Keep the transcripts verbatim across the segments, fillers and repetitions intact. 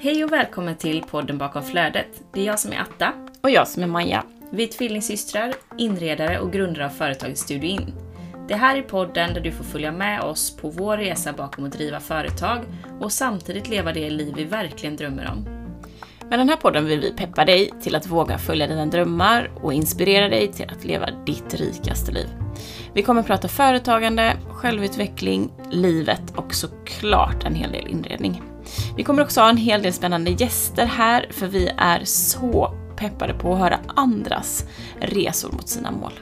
Hej och välkommen till podden bakom flödet. Det är jag som är Atta. Och jag som är Maja. Vi är tvillingsystrar, inredare och grundare av företaget Studio In. Det här är podden där du får följa med oss på vår resa bakom att driva företag och samtidigt leva det liv vi verkligen drömmer om. Med den här podden vill vi peppa dig till att våga följa dina drömmar och inspirera dig till att leva ditt rikaste liv. Vi kommer att prata företagande, självutveckling, livet och såklart en hel del inredning. Vi kommer också ha en hel del spännande gäster här för vi är så peppade på att höra andras resor mot sina mål.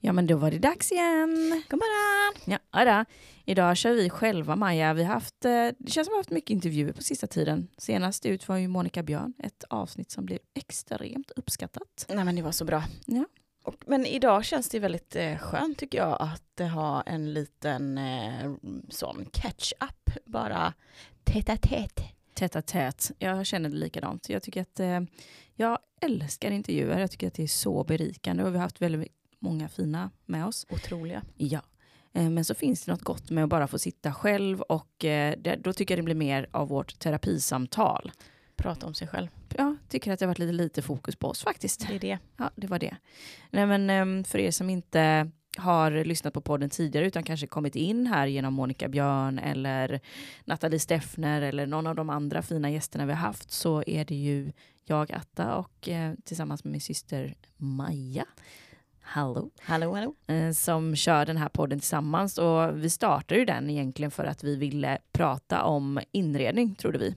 Ja, men då var det dags igen. God morgon! Ja, då. Idag kör vi själva, Maja. Vi har haft, det känns som att vi har haft mycket intervjuer på sista tiden. Senast ut var ju Monica Björn. Ett avsnitt som blev extremt uppskattat. Nej, men det var så bra. Ja. Och, men idag känns det väldigt eh, skönt tycker jag att eh, ha en liten eh, sån catch-up. Bara tät-tät. Tät-tät. Jag känner det likadant. Jag tycker att eh, jag älskar intervjuer. Jag tycker att det är så berikande och vi har haft väldigt många fina med oss. Otroliga. Ja. Men så finns det något gott med att bara få sitta själv och då tycker jag det blir mer av vårt terapisamtal. Prata om sig själv. Ja, tycker att det har varit lite, lite fokus på oss faktiskt. Det är det. Ja, det var det. Nej, men för er som inte har lyssnat på podden tidigare utan kanske kommit in här genom Monica Björn eller Natalie Steffner eller någon av de andra fina gästerna vi har haft så är det ju jag, Atta och tillsammans med min syster Maja. Hallå. Hallå, hallå. Som kör den här podden tillsammans och vi startade ju den egentligen för att vi ville prata om inredning, trodde vi.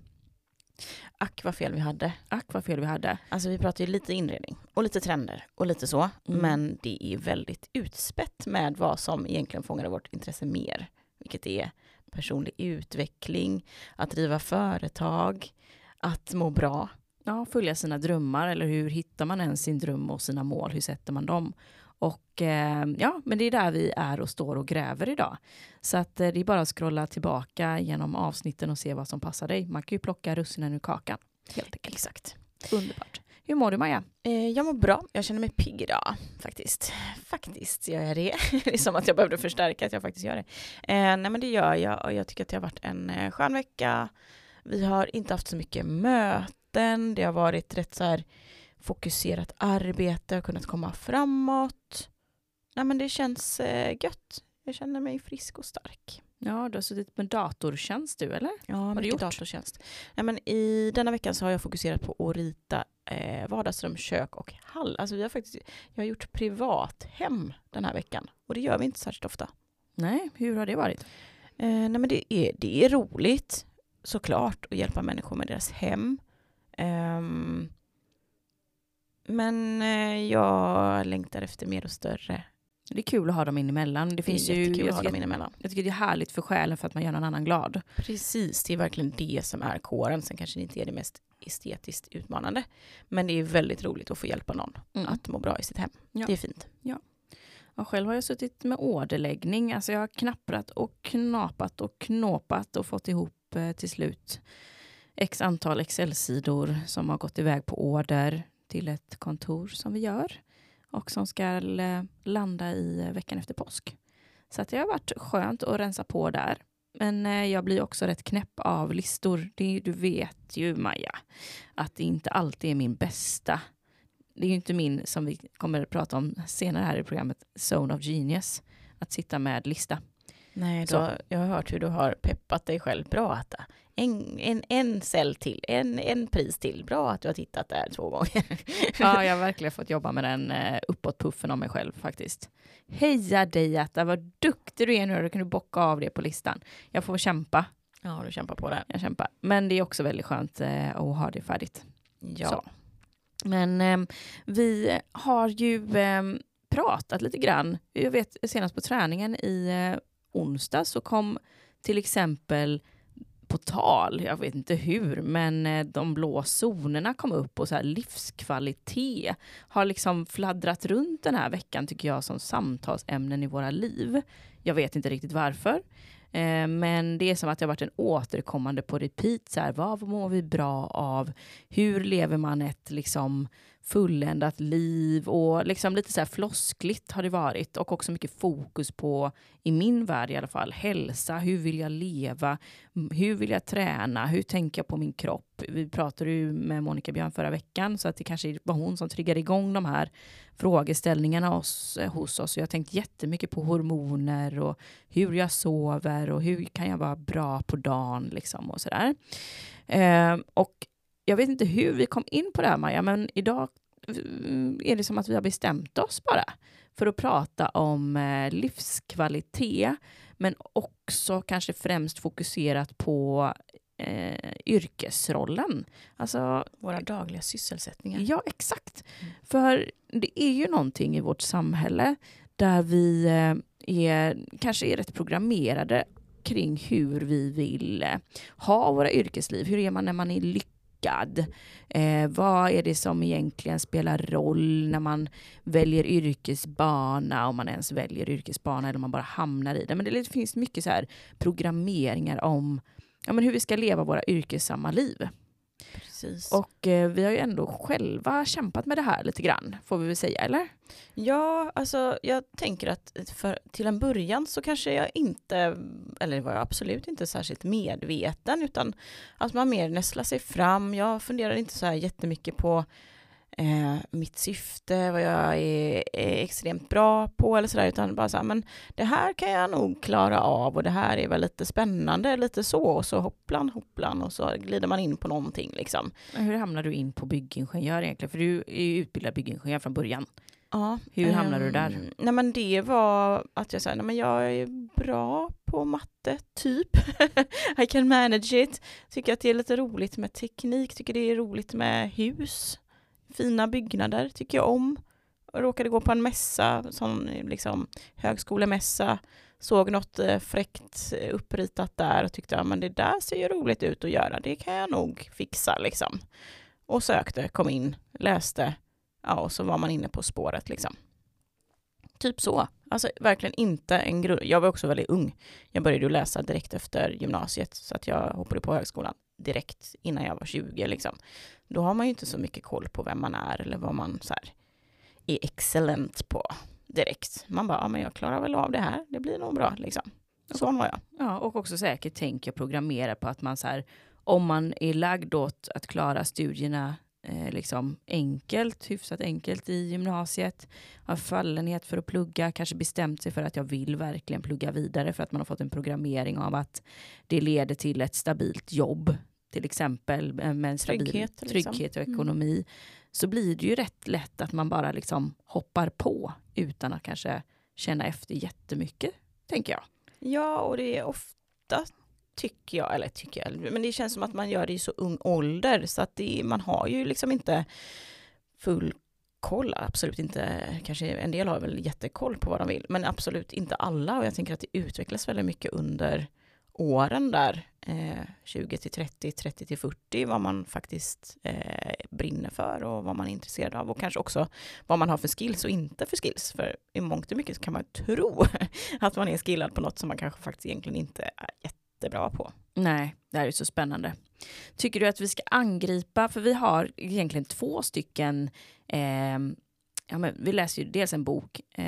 Ack vad fel vi hade. Ack vad fel vi hade. Alltså vi pratade ju lite inredning och lite trender och lite så. Mm. Men det är väldigt utspätt med vad som egentligen fångade vårt intresse mer. Vilket är personlig utveckling, att driva företag, att må bra. Ja, följa sina drömmar eller hur hittar man ens sin dröm och sina mål, hur sätter man dem? Och eh, ja, men det är där vi är och står och gräver idag. Så att eh, det är bara att scrolla tillbaka genom avsnitten och se vad som passar dig. Man kan ju plocka russinen ur kakan. Helt enkelt. Exakt. Underbart. Hur mår du, Maja? Eh, jag mår bra. Jag känner mig pigg idag faktiskt. Faktiskt gör jag det. Det är som att jag behövde förstärka att jag faktiskt gör det. Eh, nej men det gör jag och jag tycker att det har varit en eh, skön vecka. Vi har inte haft så mycket möten. Det har varit rätt så här fokuserat arbete och kunnat komma framåt. Nej, men det känns eh, gött. Jag känner mig frisk och stark. Ja, du har suttit med datortjänst du, eller? Ja, har mycket datortjänst. Nej, men i denna veckan så har jag fokuserat på att rita eh, vardagsrum, kök och hall. Alltså vi har faktiskt, jag har gjort privat hem den här veckan. Och det gör vi inte särskilt ofta. Nej, hur har det varit? Eh, nej, men det är, det är roligt såklart att hjälpa människor med deras hem. Um, men uh, jag längtar efter mer och större. Det är kul att ha dem in emellan. Det finns det ju jag, att ha dem in emellan. Jag tycker det är härligt för själen för att man gör någon annan glad. Precis, det är verkligen det som är kåren. Sen kanske det inte är det mest estetiskt utmanande. Men det är väldigt roligt att få hjälpa någon mm. att må bra i sitt hem. Ja. Det är fint. Ja. Och själv har jag suttit med åderläggning. Alltså jag har knapprat och knapat och knåpat och fått ihop eh, till slut X antal Excel-sidor som har gått iväg på order till ett kontor som vi gör. Och som ska landa i veckan efter påsk. Så att det har varit skönt att rensa på där. Men jag blir också rätt knäpp av listor. Det, du vet ju, Maja, att det inte alltid är min bästa. Det är ju inte min, som vi kommer att prata om senare här i programmet, Zone of Genius. Att sitta med lista. Nej, då, jag har hört hur du har peppat dig själv. Bra, Atta. En, en, en cell till, en, en pris till. Bra att du har tittat där två gånger. Ja, jag har verkligen fått jobba med den uppåtpuffen om mig själv faktiskt. Heja dig, Atta. Vad duktig du är nu. Då kan du bocka av det på listan. Jag får kämpa. Ja, du kämpar på det. Jag kämpar. Men det är också väldigt skönt eh, att ha det färdigt. Ja. Så. Men eh, vi har ju eh, pratat lite grann. Jag vet senast på träningen i eh, onsdag så kom till exempel på tal, jag vet inte hur, men de blå zonerna kom upp och så här livskvalitet har liksom fladdrat runt den här veckan tycker jag som samtalsämnen i våra liv. Jag vet inte riktigt varför, eh, men det är som att det har varit en återkommande på repeat. Så här, vad mår vi bra av? Hur lever man ett liksom fulländat liv och liksom lite så här floskligt har det varit, och också mycket fokus på, i min värld i alla fall, hälsa, hur vill jag leva, hur vill jag träna, hur tänker jag på min kropp. Vi pratade ju med Monica Björn förra veckan, så att det kanske var hon som triggade igång de här frågeställningarna hos, hos oss. Jag har tänkt jättemycket på hormoner och hur jag sover och hur kan jag vara bra på dagen liksom och sådär. Eh, och jag vet inte hur vi kom in på det här, Maja, men idag är det som att vi har bestämt oss bara för att prata om livskvalitet, men också kanske främst fokuserat på eh, yrkesrollen. Alltså, våra dagliga sysselsättningar. Ja, exakt. Mm. För det är ju någonting i vårt samhälle där vi är, kanske är rätt programmerade kring hur vi vill ha våra yrkesliv. Hur är man när man är lycklig? Eh, vad är det som egentligen spelar roll när man väljer yrkesbana, om man ens väljer yrkesbana, eller om man bara hamnar i det. Men det finns mycket så här programmeringar om ja, men hur vi ska leva våra yrkessamma liv. Precis. Och eh, vi har ju ändå själva kämpat med det här lite grann, får vi väl säga, eller? Ja, alltså jag tänker att för, till en början så kanske jag inte, eller var jag absolut inte särskilt medveten, utan att man mer nästlar sig fram. Jag funderar inte så här jättemycket på eh, mitt syfte, vad jag är, är extremt bra på eller sådär, utan bara så här, men det här kan jag nog klara av och det här är väl lite spännande, lite så, och så hopplan, hopplan och så glider man in på någonting liksom. Hur hamnar du in på byggingenjör egentligen? För du är ju utbildad byggingenjör från början. Ja, hur hamnade um, du där? Nej, men det var att jag sa, nej men jag är bra på matte, typ. I can manage it. Tycker att det är lite roligt med teknik. Tycker det är roligt med hus. Fina byggnader tycker jag om. Jag råkade gå på en mässa, sån liksom högskolemässa. Såg något fräckt uppritat där och tyckte, ja men det där ser ju roligt ut att göra. Det kan jag nog fixa liksom. Och sökte, kom in, läste. Ja, och så var man inne på spåret liksom. Typ så. Alltså verkligen inte en grund. Jag var också väldigt ung. Jag började ju läsa direkt efter gymnasiet, så att jag hoppade på högskolan direkt innan jag var tjugo liksom. Då har man ju inte så mycket koll på vem man är eller vad man så här är excellent på direkt. Man bara, ja men jag klarar väl av det här. Det blir nog bra liksom. Sån var jag. Ja, och också säkert tänker jag programmera på att man så här, om man är lagd åt att klara studierna Eh, liksom enkelt, hyfsat enkelt i gymnasiet, har fallenhet för att plugga, kanske bestämt sig för att jag vill verkligen plugga vidare för att man har fått en programmering av att det leder till ett stabilt jobb till exempel, med en stabil trygghet, liksom. trygghet och ekonomi, mm. så blir det ju rätt lätt att man bara liksom hoppar på utan att kanske känna efter jättemycket, tänker jag. Ja, och det är ofta tycker jag, eller tycker jag, men det känns som att man gör det i så ung ålder, så att det, man har ju liksom inte full koll, absolut inte, kanske en del har väl jättekoll på vad de vill, men absolut inte alla, och jag tänker att det utvecklas väldigt mycket under åren där, eh, tjugo till trettio, trettio till fyrtio, vad man faktiskt eh, brinner för och vad man är intresserad av, och kanske också vad man har för skills och inte för skills, för i mångt och mycket så kan man tro att man är skillad på något som man kanske faktiskt egentligen inte är jätte bra på. Nej, det här är ju så spännande. Tycker du att vi ska angripa, för vi har egentligen två stycken eh, ja, men vi läser ju dels en bok, eh,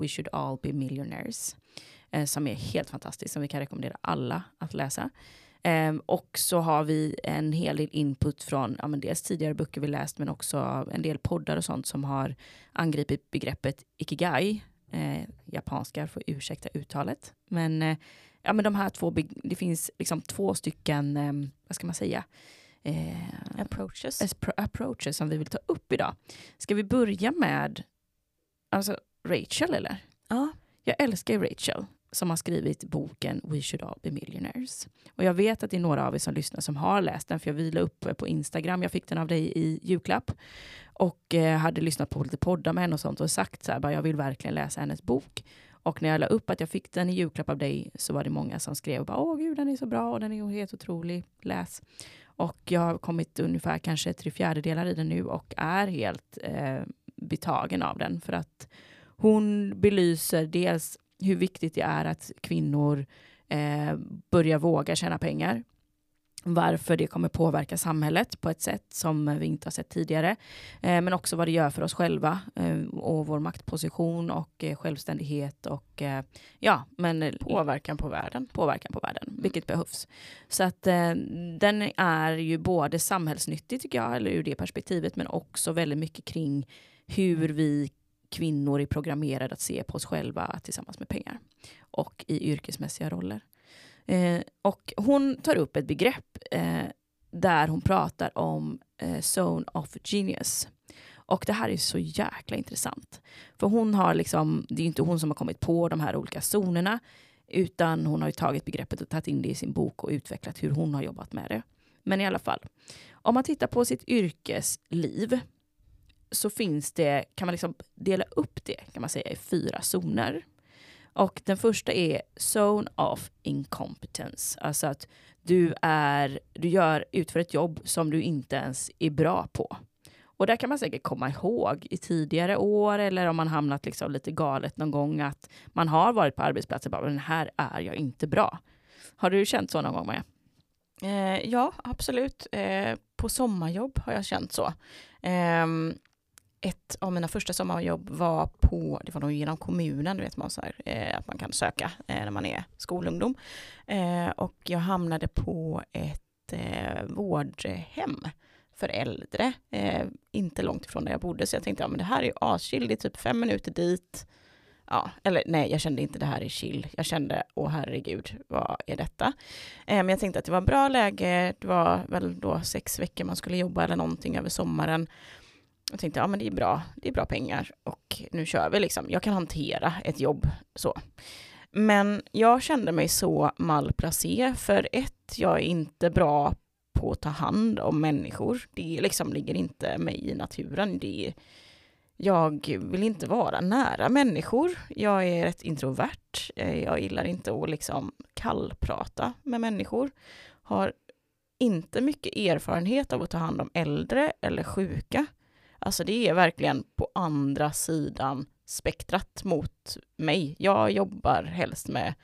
We Should All Be Millionaires, eh, som är helt fantastisk, som vi kan rekommendera alla att läsa. Eh, och så har vi en hel del input från ja, men dels tidigare böcker vi läst, men också en del poddar och sånt som har angripit begreppet Ikigai. Eh, japanska, för ursäkta uttalet. Men eh, ja, men de här två, det finns liksom två stycken, eh, vad ska man säga? Eh, approaches. Espro- approaches som vi vill ta upp idag. Ska vi börja med alltså Rachel, eller? Ja. Jag älskar Rachel som har skrivit boken We Should All Be Millionaires. Och jag vet att det är några av er som lyssnar som har läst den, för jag vilar upp på Instagram. Jag fick den av dig i julklapp och eh, hade lyssnat på lite poddar med henne och sånt och sagt så här, bara, jag vill verkligen läsa hennes bok. Och när jag la upp att jag fick den i julklapp av dig, så var det många som skrev och bara, åh gud, den är så bra och den är helt otrolig, läs. Och jag har kommit ungefär kanske tre fjärdedelar i den nu och är helt eh, betagen av den. För att hon belyser dels hur viktigt det är att kvinnor eh, börjar våga tjäna pengar. varför det kommer påverka samhället på ett sätt som vi inte har sett tidigare. Eh, men också vad det gör för oss själva eh, och vår maktposition och eh, självständighet och eh, ja, men påverkan på världen. Påverkan på världen, mm. vilket behövs. Så att eh, den är ju både samhällsnyttig tycker jag, eller ur det perspektivet, men också väldigt mycket kring hur vi kvinnor är programmerade att se på oss själva tillsammans med pengar och i yrkesmässiga roller. Eh, och hon tar upp ett begrepp eh, där hon pratar om eh, Zone of Genius. Och det här är så jäkla intressant. För hon har liksom, det är inte hon som har kommit på de här olika zonerna, utan hon har ju tagit begreppet och tagit in det i sin bok och utvecklat hur hon har jobbat med det. Men i alla fall, om man tittar på sitt yrkesliv så finns det, kan man liksom dela upp det kan man säga i fyra zoner. Och den första är zone of incompetence. Alltså att du, är, du gör, utför ett jobb som du inte ens är bra på. Och där kan man säkert komma ihåg i tidigare år, eller om man hamnat liksom lite galet någon gång, att man har varit på arbetsplatser och bara, men här är jag inte bra. Har du känt så någon gång, Maja? Eh, ja, absolut. Eh, på sommarjobb har jag känt så. Eh, Ett av mina första sommarjobb var på, det var nog genom kommunen, du vet man så här, eh, att man kan söka eh, när man är skolungdom. Eh, och jag hamnade på ett eh, vårdhem för äldre, eh, inte långt ifrån där jag bodde. Så jag tänkte, ja men det här är ju aschill, det är typ fem minuter dit. Ja, eller nej, jag kände inte det här är chill. Jag kände, åh herregud, vad är detta? Eh, men jag tänkte att det var ett bra läge, det var väl då sex veckor man skulle jobba eller någonting över sommaren. Jag tänkte, ja men det är bra, det är bra pengar och nu kör vi liksom. Jag kan hantera ett jobb så. Men jag kände mig så malplacé för ett, jag är inte bra på att ta hand om människor. Det liksom ligger inte mig i naturen. Det är, jag vill inte vara nära människor. Jag är rätt introvert. Jag gillar inte att liksom kallprata med människor. Har inte mycket erfarenhet av att ta hand om äldre eller sjuka. Alltså det är verkligen på andra sidan spektrat mot mig. Jag jobbar helst med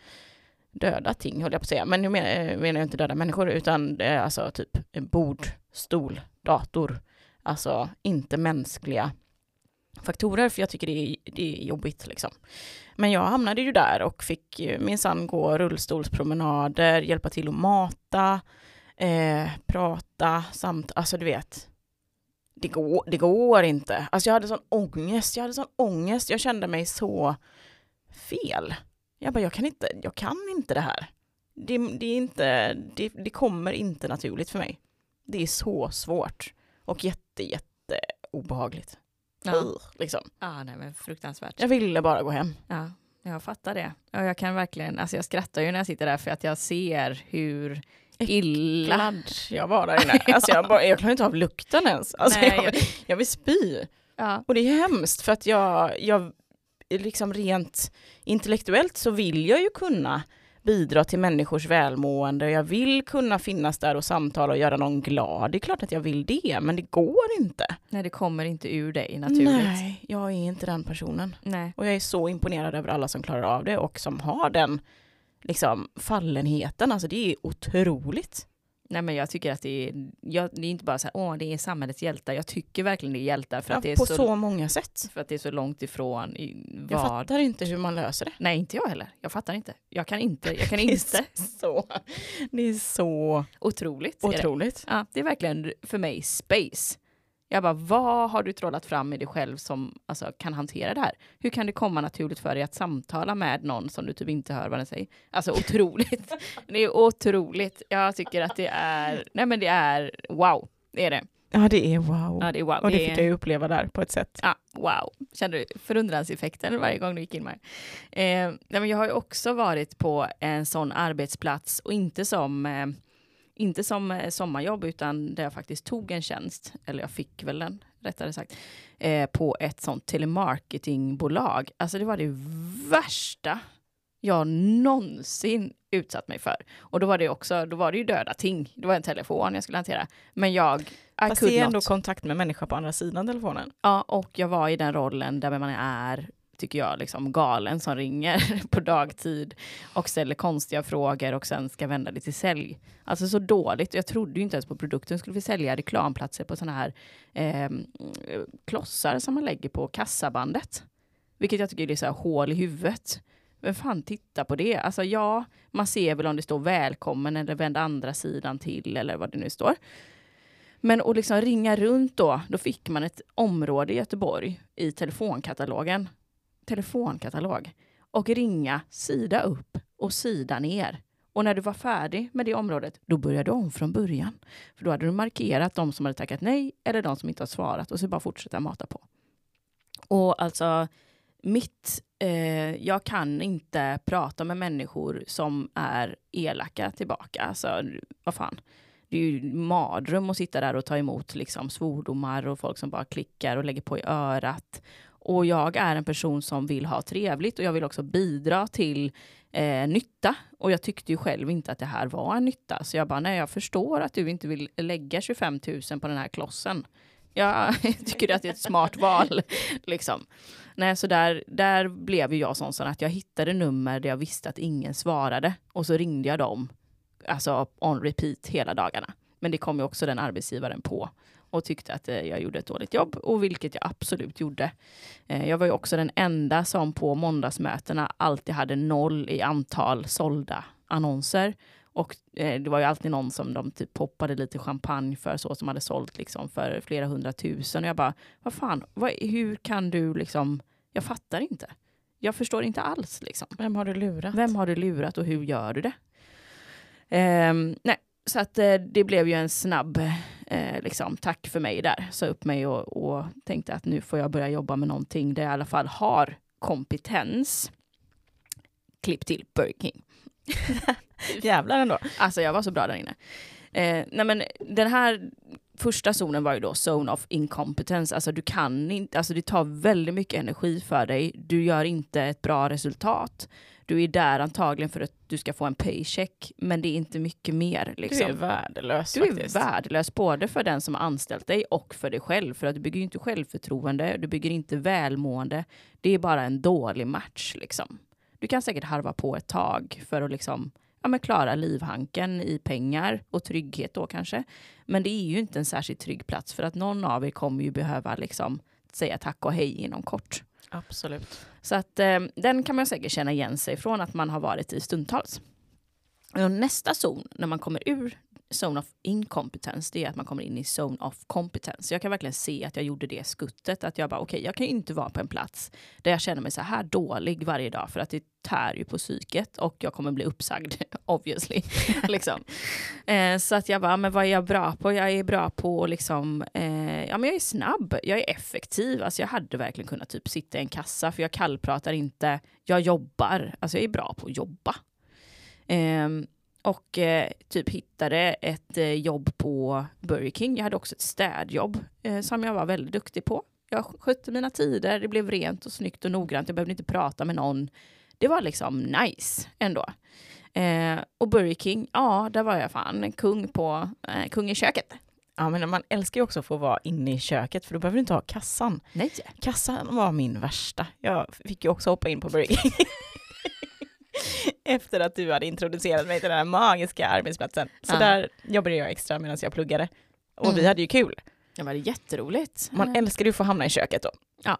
döda ting, håller jag på att säga. Men nu menar jag inte döda människor, utan det är alltså typ bord, stol, dator. Alltså inte mänskliga faktorer, för jag tycker det är, det är jobbigt liksom. Men jag hamnade ju där och fick minsann gå rullstolspromenader, hjälpa till att mata, eh, prata, samt, alltså du vet... Det går, det går inte. Alltså jag hade sån ångest. Jag hade sån ångest. Jag kände mig så fel. Jag bara, jag kan inte, jag kan inte det här. Det, det är inte, det, det kommer inte naturligt för mig. Det är så svårt. Och jätte, jätte obehagligt. Ja, Ur, liksom. Ja nej, men fruktansvärt. Jag ville bara gå hem. Ja, jag fattar det. Och jag kan verkligen, alltså jag skrattar ju när jag sitter där för att jag ser hur... illa jag var där inne. Alltså jag, bara, jag klarar inte av lukten ens. Alltså Nej, jag, jag vill spy. Ja. Och det är hemskt för att jag, jag liksom rent intellektuellt så vill jag ju kunna bidra till människors välmående. Jag vill kunna finnas där och samtala och göra någon glad. Det är klart att jag vill det, men det går inte. Nej, det kommer inte ur dig naturligt. Nej, jag är inte den personen. Nej. Och jag är så imponerad över alla som klarar av det och som har den liksom fallenheten, alltså det är otroligt. Nej men jag tycker att det är, jag, det är inte bara så här, åh det är samhällets hjältar, jag tycker verkligen det är hjältar för ja, att det är på så, så många sätt. För att det är så långt ifrån vad... Jag fattar inte hur man löser det. Nej inte jag heller, jag fattar inte. Jag kan inte, jag kan det inte. Så, det är så otroligt. Otroligt. Det. Ja, det är verkligen för mig space. Jag bara, vad har du trollat fram i dig själv som alltså, kan hantera det här? Hur kan det komma naturligt för dig att samtala med någon som du typ inte hör vad den säger? Alltså otroligt. Det är otroligt. Jag tycker att det är, nej men det är wow, det är det. Ja det är wow. Ja, det är wow. Och det, det fick är... jag ju uppleva där på ett sätt. Ja, wow. Kände du förundranseffekten varje gång du gick in med? Eh, nej men jag har ju också varit på en sån arbetsplats och inte som... Eh, Inte som sommarjobb utan där jag faktiskt tog en tjänst, eller jag fick väl den rättare sagt, eh, på ett sånt telemarketingbolag. Alltså det var det värsta jag någonsin utsatt mig för. Och då var det också, då var det ju döda ting. Det var en telefon jag skulle hantera. Men jag... Fast det är ändå kontakt med människor på andra sidan telefonen. Ja, och jag var i den rollen där man är... tycker jag, liksom galen som ringer på dagtid och ställer konstiga frågor och sen ska vända det till sälj. Alltså så dåligt. Jag trodde ju inte ens på produkten. Skulle vi sälja reklamplatser på såna här eh, klossar som man lägger på kassabandet. Vilket jag tycker är så här hål i huvudet. Vem fan tittar på det? Alltså ja, man ser väl om det står välkommen eller vänd andra sidan till eller vad det nu står. Men att liksom ringa runt då, då fick man ett område i Göteborg i telefonkatalogen. Telefonkatalog. Och ringa sida upp och sida ner. Och när du var färdig med det området, då började du om från början. För då hade du markerat de som hade tackat nej eller de som inte har svarat. Och så bara fortsätta mata på. Och alltså, mitt... Eh, jag kan inte prata med människor som är elaka tillbaka. Alltså, vad fan. Det är ju mardröm att sitta där och ta emot liksom svordomar och folk som bara klickar och lägger på i örat. Och jag är en person som vill ha trevligt och jag vill också bidra till eh, nytta. Och jag tyckte ju själv inte att det här var en nytta. Så jag bara, nej jag förstår att du inte vill lägga tjugofem tusen på den här klossen. Jag tycker att det är ett smart val liksom. Nej, så där, där blev ju jag sån, sån att jag hittade nummer där jag visste att ingen svarade. Och så ringde jag dem. Alltså on repeat hela dagarna. Men det kom ju också den arbetsgivaren på. Och tyckte att eh, jag gjorde ett dåligt jobb. Och vilket jag absolut gjorde. Eh, jag var ju också den enda som på måndagsmötena alltid hade noll i antal sålda annonser. Och eh, det var ju alltid någon som de typ poppade lite champagne för. Så som hade sålt liksom för flera hundratusen. Och jag bara, vad fan, vad, hur kan du liksom... Jag fattar inte. Jag förstår inte alls liksom. Vem har du lurat? Vem har du lurat och hur gör du det? Um, nej, så att uh, det blev ju en snabb uh, liksom, tack för mig där. Så upp mig och, och tänkte att nu får jag börja jobba med någonting där jag i alla fall har kompetens. Klipp till Burger King. Jävlar ändå. Alltså jag var så bra där inne. Uh, nej men den här första zonen var ju då zone of incompetence. Alltså du kan inte, alltså det tar väldigt mycket energi för dig. Du gör inte ett bra resultat. Du är där antagligen för att du ska få en paycheck. Men det är inte mycket mer. Liksom. Du är värdelös du faktiskt. Du är värdelös både för den som har anställt dig och för dig själv. För att du bygger inte självförtroende. Du bygger inte välmående. Det är bara en dålig match. Liksom. Du kan säkert harva på ett tag för att liksom, ja, men klara livhanken i pengar och trygghet då kanske. Men det är ju inte en särskilt trygg plats. För att någon av er kommer ju behöva liksom, säga tack och hej inom kort. Absolut. Så att eh, den kan man säkert känna igen sig från att man har varit i stundtals. Och nästa zon, när man kommer ur zone of incompetence, det är att man kommer in i zone of competence. Jag kan verkligen se att jag gjorde det skuttet. Att jag bara, okej, okay, jag kan ju inte vara på en plats där jag känner mig så här dålig varje dag. För att det tär ju på psyket och jag kommer bli uppsagd, obviously. liksom. eh, så att jag bara, men vad är jag bra på? Jag är bra på liksom, eh, ja men jag är snabb. Jag är effektiv. Alltså jag hade verkligen kunnat typ sitta i en kassa för jag kallpratar inte. Jag jobbar. Alltså jag är bra på att jobba. Eh, Och eh, typ hittade ett eh, jobb på Burger King. Jag hade också ett städjobb eh, som jag var väldigt duktig på. Jag skötte mina tider, det blev rent och snyggt och noggrant. Jag behövde inte prata med någon. Det var liksom nice ändå. Eh, och Burger King, ja där var jag fan en kung på eh, kung i köket. Ja, men man älskar ju också att få vara inne i köket för då behöver du inte ha kassan. Nej. Kassan var min värsta. Jag fick ju också hoppa in på Burger King. Efter att du hade introducerat mig till den här magiska arbetsplatsen. Så ja. Där jobbade jag extra medan jag pluggade. Och mm. vi hade ju kul. Det var jätteroligt. Man mm. älskade ju att få hamna i köket då. Ja.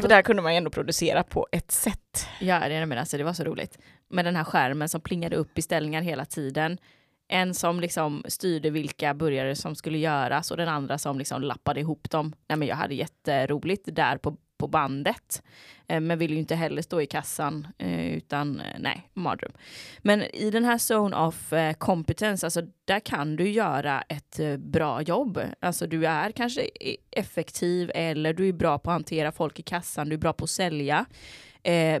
För där kunde man ju ändå producera på ett sätt. Ja, det, men alltså, det var så roligt. Med den här skärmen som plingade upp beställningar hela tiden. En som liksom styrde vilka burgare som skulle göras. Och den andra som liksom lappade ihop dem. Nej, men jag hade jätteroligt där på på bandet. Men vill ju inte heller stå i kassan utan nej, mardröm. Men i den här zone of competence, alltså där kan du göra ett bra jobb. Alltså du är kanske effektiv eller du är bra på att hantera folk i kassan, du är bra på att sälja.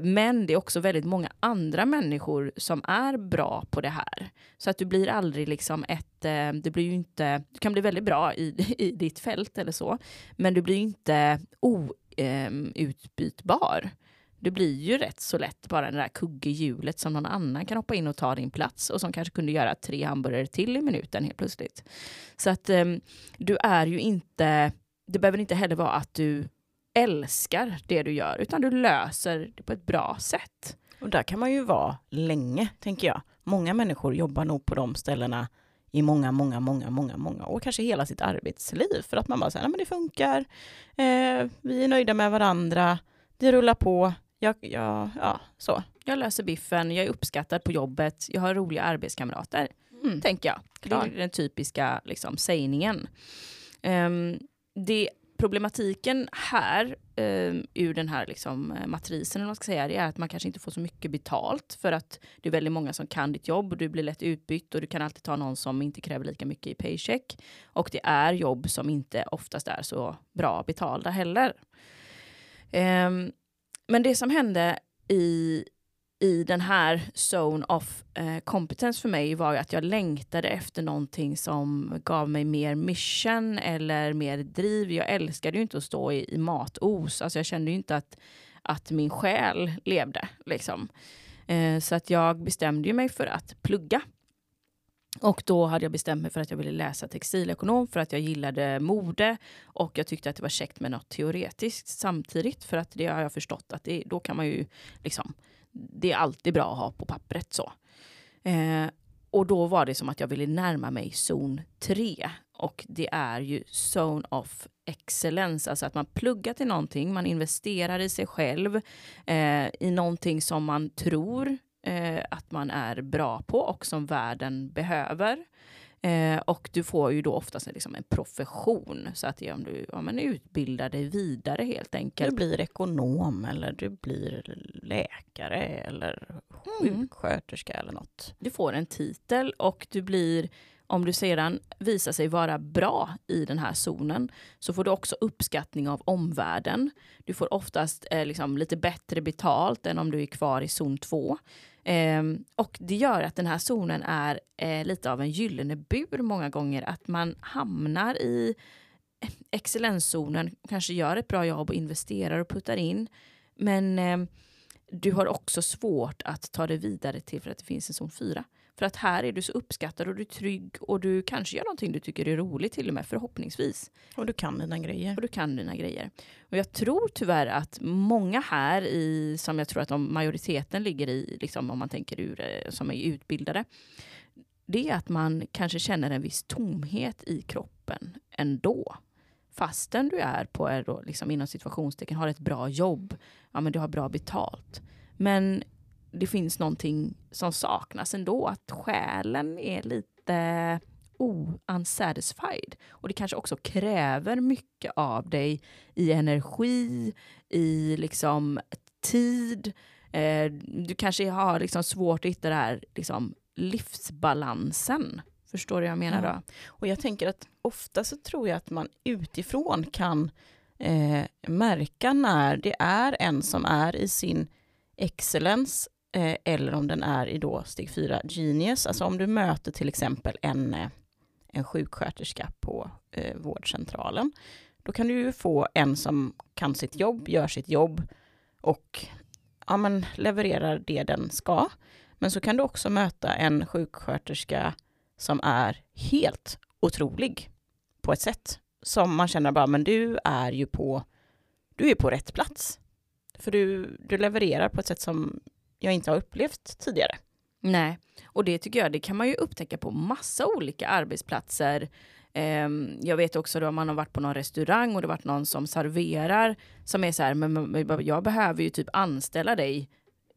Men det är också väldigt många andra människor som är bra på det här. Så att du blir aldrig liksom ett, det blir ju inte, du kan bli väldigt bra i, i ditt fält eller så. Men du blir inte o Um, utbytbar. Du blir ju rätt så lätt bara den där kuggehjulet som någon annan kan hoppa in och ta din plats och som kanske kunde göra tre hamburgare till i minuten helt plötsligt. Så att um, du är ju inte, det behöver inte heller vara att du älskar det du gör, utan du löser det på ett bra sätt. Och där kan man ju vara länge, tänker jag. Många människor jobbar nog på de ställena i många, många, många, många, många år. Kanske hela sitt arbetsliv. För att man bara säger, nej men det funkar. Eh, vi är nöjda med varandra. Det rullar på. Jag, jag, ja, så. Jag löser biffen. Jag är uppskattad på jobbet. Jag har roliga arbetskamrater, mm. tänker jag. Klar. Det är den typiska liksom, sägningen. Um, det problematiken här um, ur den här liksom, matrisen eller vad man ska säga, det är att man kanske inte får så mycket betalt för att det är väldigt många som kan ditt jobb och du blir lätt utbytt och du kan alltid ta någon som inte kräver lika mycket i paycheck, och det är jobb som inte oftast är så bra betalda heller. Um, men det som hände i i den här zone of eh, competence för mig var ju att jag längtade efter någonting som gav mig mer mission eller mer driv. Jag älskade ju inte att stå i, i matos. Alltså jag kände ju inte att, att min själ levde. Liksom. Eh, så att jag bestämde ju mig för att plugga. Och då hade jag bestämt mig för att jag ville läsa textilekonom för att jag gillade mode och jag tyckte att det var käckt med något teoretiskt samtidigt, för att det har jag förstått att det, då kan man ju liksom, det är alltid bra att ha på pappret så. Eh, och då var det som att jag ville närma mig zon tre. Och det är ju zone of excellence. Alltså att man pluggar till någonting. Man investerar i sig själv. Eh, I någonting som man tror eh, att man är bra på. Och som världen behöver. Eh, och du får ju då oftast liksom en profession. Så att det är om du ja, men utbildar dig vidare helt enkelt. Du blir ekonom eller du blir läkare eller sjuksköterska mm. eller något. Du får en titel och du blir, om du sedan visar sig vara bra i den här zonen, så får du också uppskattning av omvärlden. Du får oftast eh, liksom lite bättre betalt än om du är kvar i zon två. Um, och det gör att den här zonen är eh, lite av en gyllene bur många gånger. Att man hamnar i excellenszonen, kanske gör ett bra jobb och investerar och puttar in. Men eh, du har också svårt att ta det vidare till, för att det finns en zon fyra. För att här är du så uppskattad och du är trygg och du kanske gör någonting du tycker är roligt till och med, förhoppningsvis. Och du kan dina grejer. Och du kan dina grejer. Och jag tror tyvärr att många här, i, som jag tror att de, majoriteten ligger i, liksom, om man tänker ur, som är utbildade, det är att man kanske känner en viss tomhet i kroppen ändå. Fastän du är på, är då, liksom, inom situationstecken, har ett bra jobb, ja, men du har bra betalt. Men det finns någonting som saknas ändå. Att själen är lite unsatisfied. Och det kanske också kräver mycket av dig i energi, i liksom tid. Eh, du kanske har liksom svårt att hitta det här liksom livsbalansen. Förstår du vad jag menar då? Ja. Och jag tänker att ofta så tror jag att man utifrån kan eh, märka när det är en som är i sin excellence, eh, eller om den är i då steg fyra genius. Alltså om du möter till exempel en, en sjuksköterska på eh, vårdcentralen, då kan du ju få en som kan sitt jobb, gör sitt jobb och ja, men, levererar det den ska. Men så kan du också möta en sjuksköterska som är helt otrolig på ett sätt som man känner bara, men du är ju på, du är på rätt plats. För du, du levererar på ett sätt som jag inte har upplevt tidigare. Nej, och det tycker jag, det kan man ju upptäcka på massa olika arbetsplatser. Um, jag vet också då man har varit på någon restaurang och det har varit någon som serverar som är så här, men jag behöver ju typ anställa dig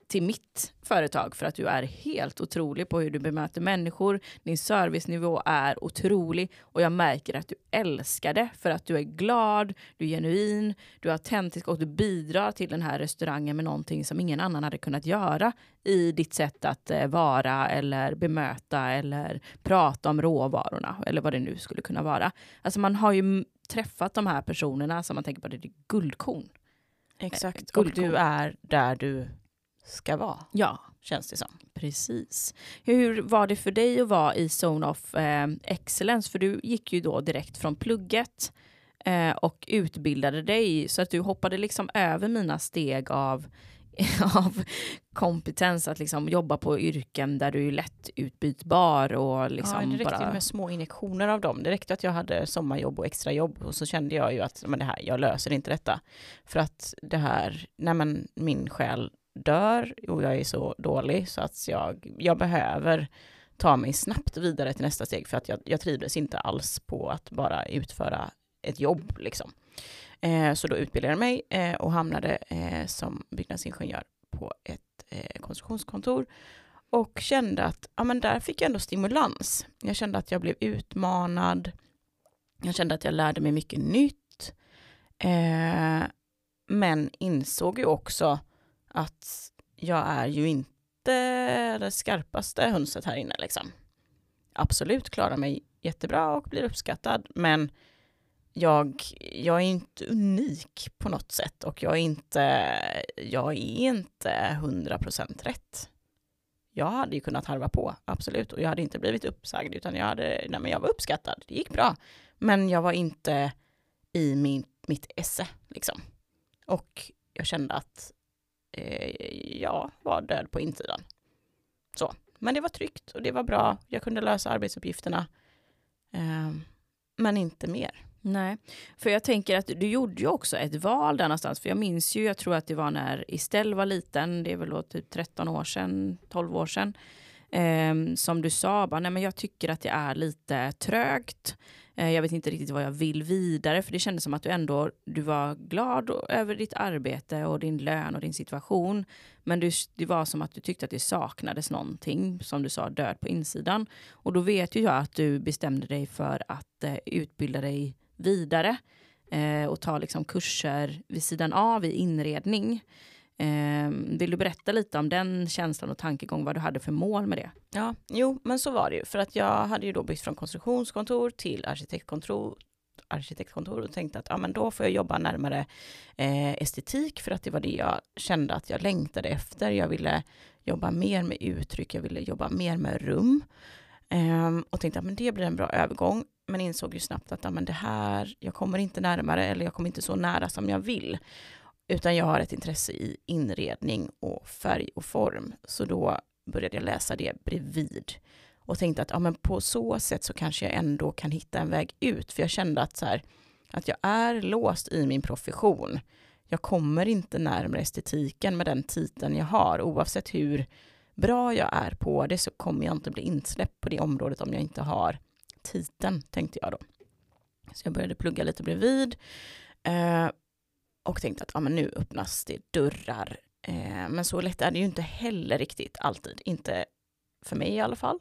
till mitt företag för att du är helt otrolig på hur du bemöter människor. Din servicenivå är otrolig och jag märker att du älskar det för att du är glad, du är genuin, du är autentisk och du bidrar till den här restaurangen med någonting som ingen annan hade kunnat göra i ditt sätt att vara eller bemöta eller prata om råvarorna eller vad det nu skulle kunna vara. Alltså man har ju träffat de här personerna som man tänker på, det är guldkorn. Exakt, guldkorn. Och du är där du ska vara. Ja, känns det som. Precis. Hur var det för dig att vara i Zone of eh, Excellence? För du gick ju då direkt från plugget eh, och utbildade dig, så att du hoppade liksom över mina steg av av kompetens att liksom jobba på yrken där du är lätt utbytbar och liksom ja, det räckte bara... med små injektioner av dem. Det räckte att jag hade sommarjobb och extrajobb och så kände jag ju att men det här, jag löser inte detta. För att det här, nej men min själ dör och jag är så dålig så att jag, jag behöver ta mig snabbt vidare till nästa steg för att jag, jag trivdes inte alls på att bara utföra ett jobb liksom. Eh, så då utbildade jag mig eh, och hamnade eh, som byggnadsingenjör på ett eh, konstruktionskontor och kände att ja, men där fick jag ändå stimulans. Jag kände att jag blev utmanad. Jag kände att jag lärde mig mycket nytt. Eh, men insåg ju också att jag är ju inte det skarpaste hönset här inne liksom. Absolut klarar mig jättebra och blir uppskattad, men Jag, jag är inte unik på något sätt och jag är inte, jag är inte hundra procent rätt. Jag hade ju kunnat harva på, absolut. Och jag hade inte blivit uppsagd utan jag, hade, nej men jag var uppskattad. Det gick bra. Men jag var inte i min, mitt esse liksom. Och jag kände att eh, jag var död på insidan. Så. Men det var tryggt och det var bra. Jag kunde lösa arbetsuppgifterna. Eh, men inte mer. Nej, för jag tänker att du gjorde ju också ett val där någonstans. För jag minns ju, jag tror att det var när Estelle var liten. Det är väl då typ tretton år sedan, tolv år sedan. Eh, som du sa, bara, nej men jag tycker att det är lite trögt. Eh, jag vet inte riktigt vad jag vill vidare. För det kändes som att du ändå du var glad över ditt arbete och din lön och din situation. Men du, det var som att du tyckte att det saknades någonting. Som du sa, död på insidan. Och då vet ju jag att du bestämde dig för att eh, utbilda dig vidare eh, och ta liksom kurser vid sidan av i inredning. Eh, vill du berätta lite om den känslan och tankegång, vad du hade för mål med det? Ja, jo, men så var det ju. För att jag hade ju då bytt från konstruktionskontor till arkitektkontor, arkitektkontor och tänkte att ja, men då får jag jobba närmare eh, estetik för att det var det jag kände att jag längtade efter. Jag ville jobba mer med uttryck, jag ville jobba mer med rum eh, och tänkte att men det blir en bra övergång. Men insåg ju snabbt att ja, men det här, jag kommer inte närmare eller jag kommer inte så nära som jag vill. Utan jag har ett intresse i inredning och färg och form. Så då började jag läsa det bredvid. Och tänkte att ja, men på så sätt så kanske jag ändå kan hitta en väg ut. För jag kände att, så här, att jag är låst i min profession. Jag kommer inte närmare estetiken med den titeln jag har. Oavsett hur bra jag är på det så kommer jag inte bli insläppt på det området om jag inte har titeln, tänkte jag då. Så jag började plugga lite bredvid eh, och tänkte att ah, men nu öppnas det dörrar. Eh, men så lätt är det ju inte heller riktigt alltid. Inte för mig i alla fall.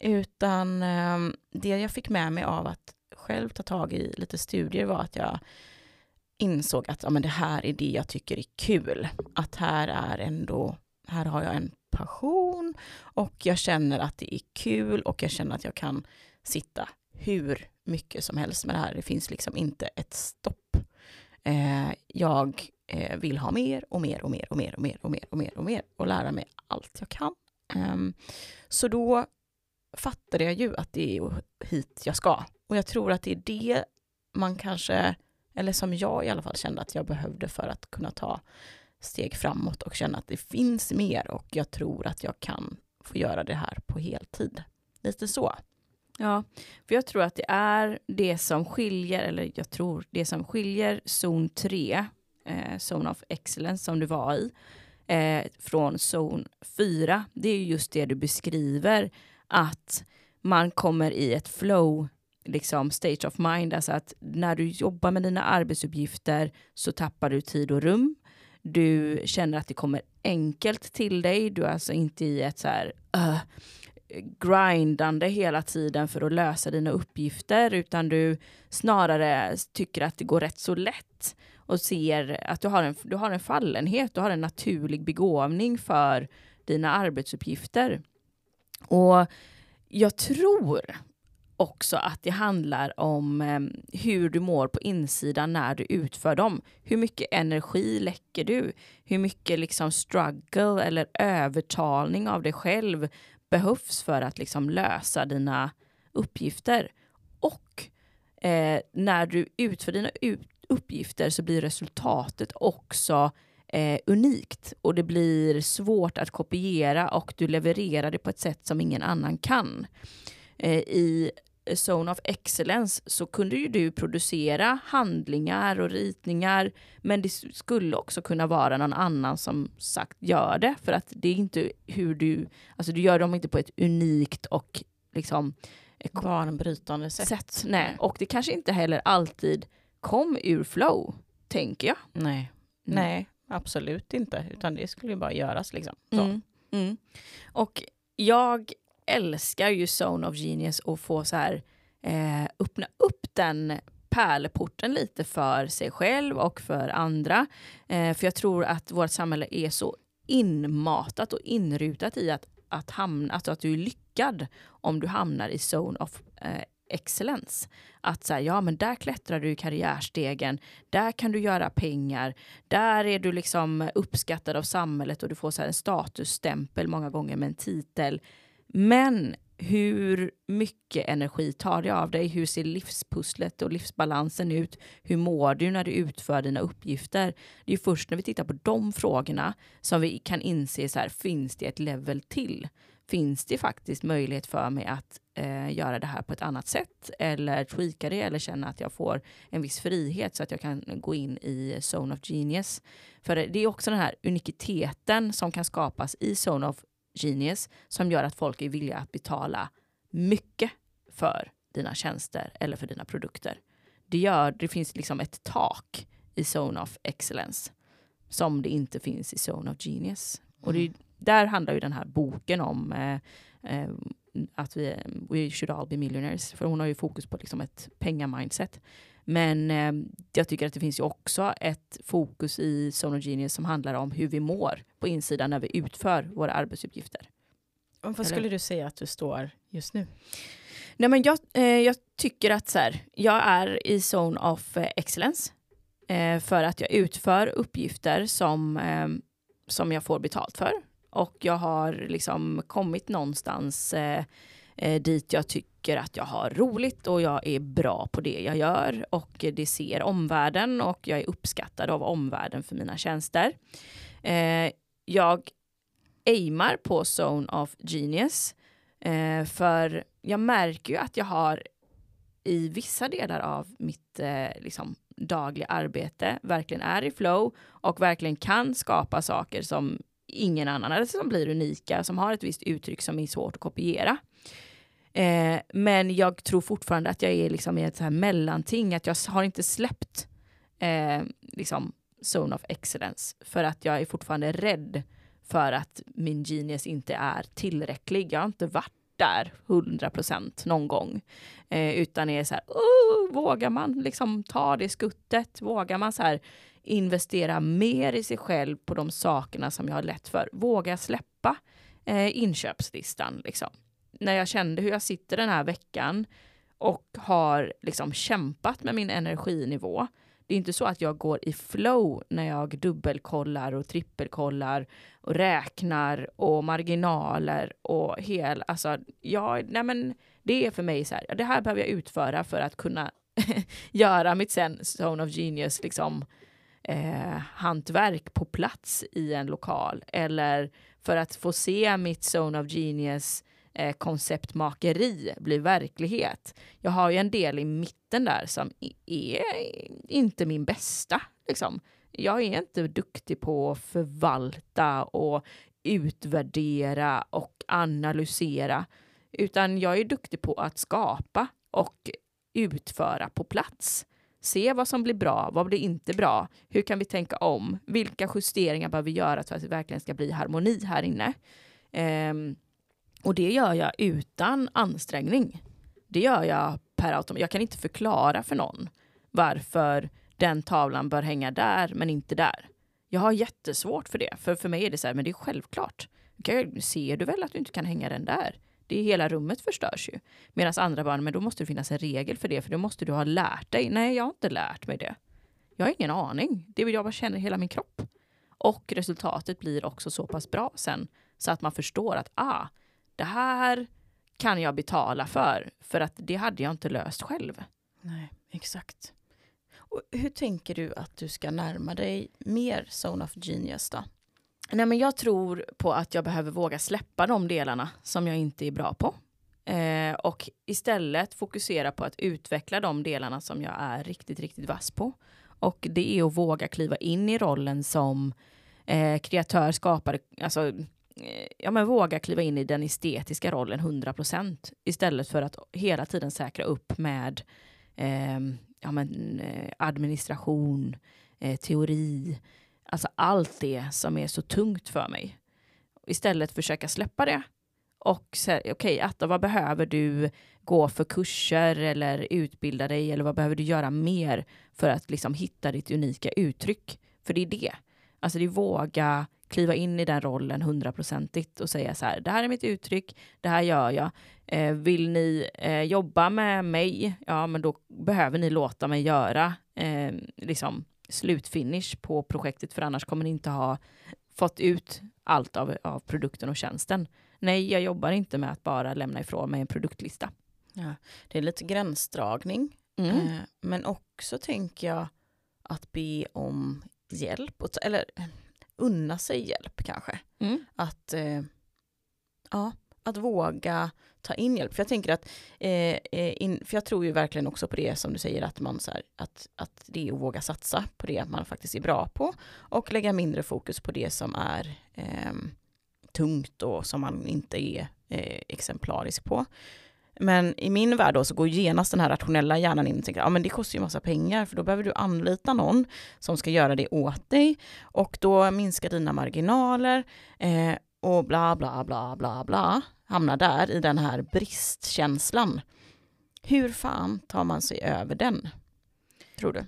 Utan eh, det jag fick med mig av att själv ta tag i lite studier var att jag insåg att ah, men det här är det jag tycker är kul. Att här är ändå, här har jag en passion och jag känner att det är kul och jag känner att jag kan sitta hur mycket som helst med det här. Det finns liksom inte ett stopp. Eh, jag eh, vill ha mer och mer och mer och mer och mer och mer och mer och mer och lära mig allt jag kan. Eh, så då fattade jag ju att det är hit jag ska. Och jag tror att det är det man kanske, eller som jag i alla fall kände att jag behövde för att kunna ta steg framåt och känna att det finns mer och jag tror att jag kan få göra det här på heltid. Lite så. Ja, för jag tror att det är det som skiljer, eller jag tror det som skiljer zon tre, eh, Zone of Excellence som du var i, eh, från zon fyra. Det är ju just det du beskriver, att man kommer i ett flow, liksom state of mind. Alltså att när du jobbar med dina arbetsuppgifter så tappar du tid och rum. Du känner att det kommer enkelt till dig. Du är alltså inte i ett så här... Uh, grindande hela tiden för att lösa dina uppgifter, utan du snarare tycker att det går rätt så lätt och ser att du har en, du har en fallenhet, du har en naturlig begåvning för dina arbetsuppgifter. Och jag tror också att det handlar om eh, hur du mår på insidan när du utför dem. Hur mycket energi läcker du? Hur mycket liksom struggle eller övertalning av dig själv behövs för att liksom lösa dina uppgifter. Och eh, när du utför dina ut- uppgifter så blir resultatet också eh, unikt. Och det blir svårt att kopiera och du levererar det på ett sätt som ingen annan kan. Eh, I Zone of Excellence så kunde ju du producera handlingar och ritningar, men det skulle också kunna vara någon annan som sagt gör det, för att det är inte hur du, alltså du gör dem inte på ett unikt och liksom barnbrytande sätt. sätt. Nej, och det kanske inte heller alltid kom ur flow, tänker jag. Nej, mm. Nej, absolut inte, utan det skulle ju bara göras liksom. Så. Mm. Mm. Och jag älskar ju Zone of Genius och få så här eh, öppna upp den pärleporten lite för sig själv och för andra. Eh, för jag tror att vårt samhälle är så inmatat och inrutat i att, att, hamna, alltså att du är lyckad om du hamnar i Zone of eh, Excellence. Att så här, ja men där klättrar du i karriärstegen, där kan du göra pengar, där är du liksom uppskattad av samhället och du får så här en statusstämpel många gånger med en titel. Men hur mycket energi tar det av dig? Hur ser livspusslet och livsbalansen ut? Hur mår du när du utför dina uppgifter? Det är först när vi tittar på de frågorna som vi kan inse så här, finns det ett level till? Finns det faktiskt möjlighet för mig att eh, göra det här på ett annat sätt? Eller tweaka det? Eller känna att jag får en viss frihet så att jag kan gå in i Zone of Genius? För det är också den här unikiteten som kan skapas i Zone of Genius som gör att folk är villiga att betala mycket för dina tjänster eller för dina produkter. Det gör, det finns liksom ett tak i Zone of Excellence som det inte finns i Zone of Genius. Mm. Och det, där handlar ju den här boken om eh, eh, att vi We Should All Be Millionaires, för hon har ju fokus på liksom ett pengamindset. Men eh, jag tycker att det finns ju också ett fokus i Zone of Genius som handlar om hur vi mår på insidan när vi utför våra arbetsuppgifter. Och vad Eller? skulle du säga att du står just nu? Nej, men jag, eh, jag tycker att så här, jag är i Zone of Excellence eh, för att jag utför uppgifter som, eh, som jag får betalt för. Och jag har liksom kommit någonstans eh, eh, dit jag tycker att jag har roligt och jag är bra på det jag gör och det ser omvärlden och jag är uppskattad av omvärlden för mina tjänster. Eh, jag aimar på Zone of Genius eh, för jag märker ju att jag har i vissa delar av mitt eh, liksom dagliga arbete verkligen är i flow och verkligen kan skapa saker som ingen annan, eller som blir unika, som har ett visst uttryck som är svårt att kopiera. Eh, men jag tror fortfarande att jag är liksom i ett så här mellanting, att jag har inte släppt eh, liksom Zone of Excellence för att jag är fortfarande rädd för att min genius inte är tillräcklig. Jag har inte varit där hundra procent någon gång eh, utan är så här, oh, vågar man liksom ta det skuttet, vågar man så här investera mer i sig själv på de sakerna som jag har lätt för, vågar släppa eh, inköpslistan liksom. När jag kände hur jag sitter den här veckan och har liksom kämpat med min energinivå. Det är inte så att jag går i flow när jag dubbelkollar och trippelkollar och räknar och marginaler och hel. Alltså, ja, nej men det är för mig så här. Det här behöver jag utföra för att kunna göra mitt sen Zone of Genius liksom eh, hantverk på plats i en lokal. Eller för att få se mitt Zone of Genius Eh, konceptmakeri blir verklighet. Jag har ju en del i mitten där som är inte min bästa liksom. Jag är inte duktig på att förvalta och utvärdera och analysera, utan jag är duktig på att skapa och utföra på plats. Se vad som blir bra, vad blir inte bra, hur kan vi tänka om, vilka justeringar behöver vi göra för att det verkligen ska bli harmoni här inne. Ehm Och det gör jag utan ansträngning. Det gör jag per automat. Jag kan inte förklara för någon varför den tavlan bör hänga där men inte där. Jag har jättesvårt för det. För för mig är det så här, men det är självklart. Okay, ser du väl att du inte kan hänga den där? Det är hela rummet förstörs ju. Medan andra barn, men då måste det finnas en regel för det. För då måste du ha lärt dig. Nej, jag har inte lärt mig det. Jag har ingen aning. Det vill jag bara känna i hela min kropp. Och resultatet blir också så pass bra sen. Så att man förstår att, ah... det här kan jag betala för. För att det hade jag inte löst själv. Nej, exakt. Och hur tänker du att du ska närma dig mer Zone of Genius då? Nej, men jag tror på att jag behöver våga släppa de delarna som jag inte är bra på. Eh, och istället fokusera på att utveckla de delarna som jag är riktigt, riktigt vass på. Och det är att våga kliva in i rollen som eh, kreatör, skapare. Alltså, eh, ja, men våga kliva in i den estetiska rollen hundra procent. Istället för att hela tiden säkra upp med eh, ja, men, eh, administration, eh, teori. Alltså allt det som är så tungt för mig. Istället försöka släppa det. Och säga, okej okay, Atta, vad behöver du gå för kurser eller utbilda dig? Eller vad behöver du göra mer för att liksom hitta ditt unika uttryck? För det är det. Alltså det är våga kliva in i den rollen hundraprocentigt och säga så här, det här är mitt uttryck, det här gör jag. Eh, vill ni eh, jobba med mig? Ja, men då behöver ni låta mig göra eh, liksom slutfinish på projektet, för annars kommer ni inte ha fått ut allt av, av produkten och tjänsten. Nej, jag jobbar inte med att bara lämna ifrån mig en produktlista. Ja, det är lite gränsdragning. Mm. Eh, men också tänker jag att be om hjälp. Och, eller unna sig hjälp kanske. Mm. Att, eh, ja, att våga ta in hjälp. För jag tänker att eh, in, för jag tror ju verkligen också på det som du säger. Att, man, så här, att, att det är att våga satsa på det man faktiskt är bra på. Och lägga mindre fokus på det som är... Eh, tungt och som man inte är eh, exemplarisk på. Men i min värld då så går genast den här rationella hjärnan in och tänker, ja men det kostar ju massa pengar, för då behöver du anlita någon som ska göra det åt dig, och då minskar dina marginaler eh, och bla bla bla bla bla, hamnar där i den här bristkänslan. Hur fan tar man sig över den? Tror du?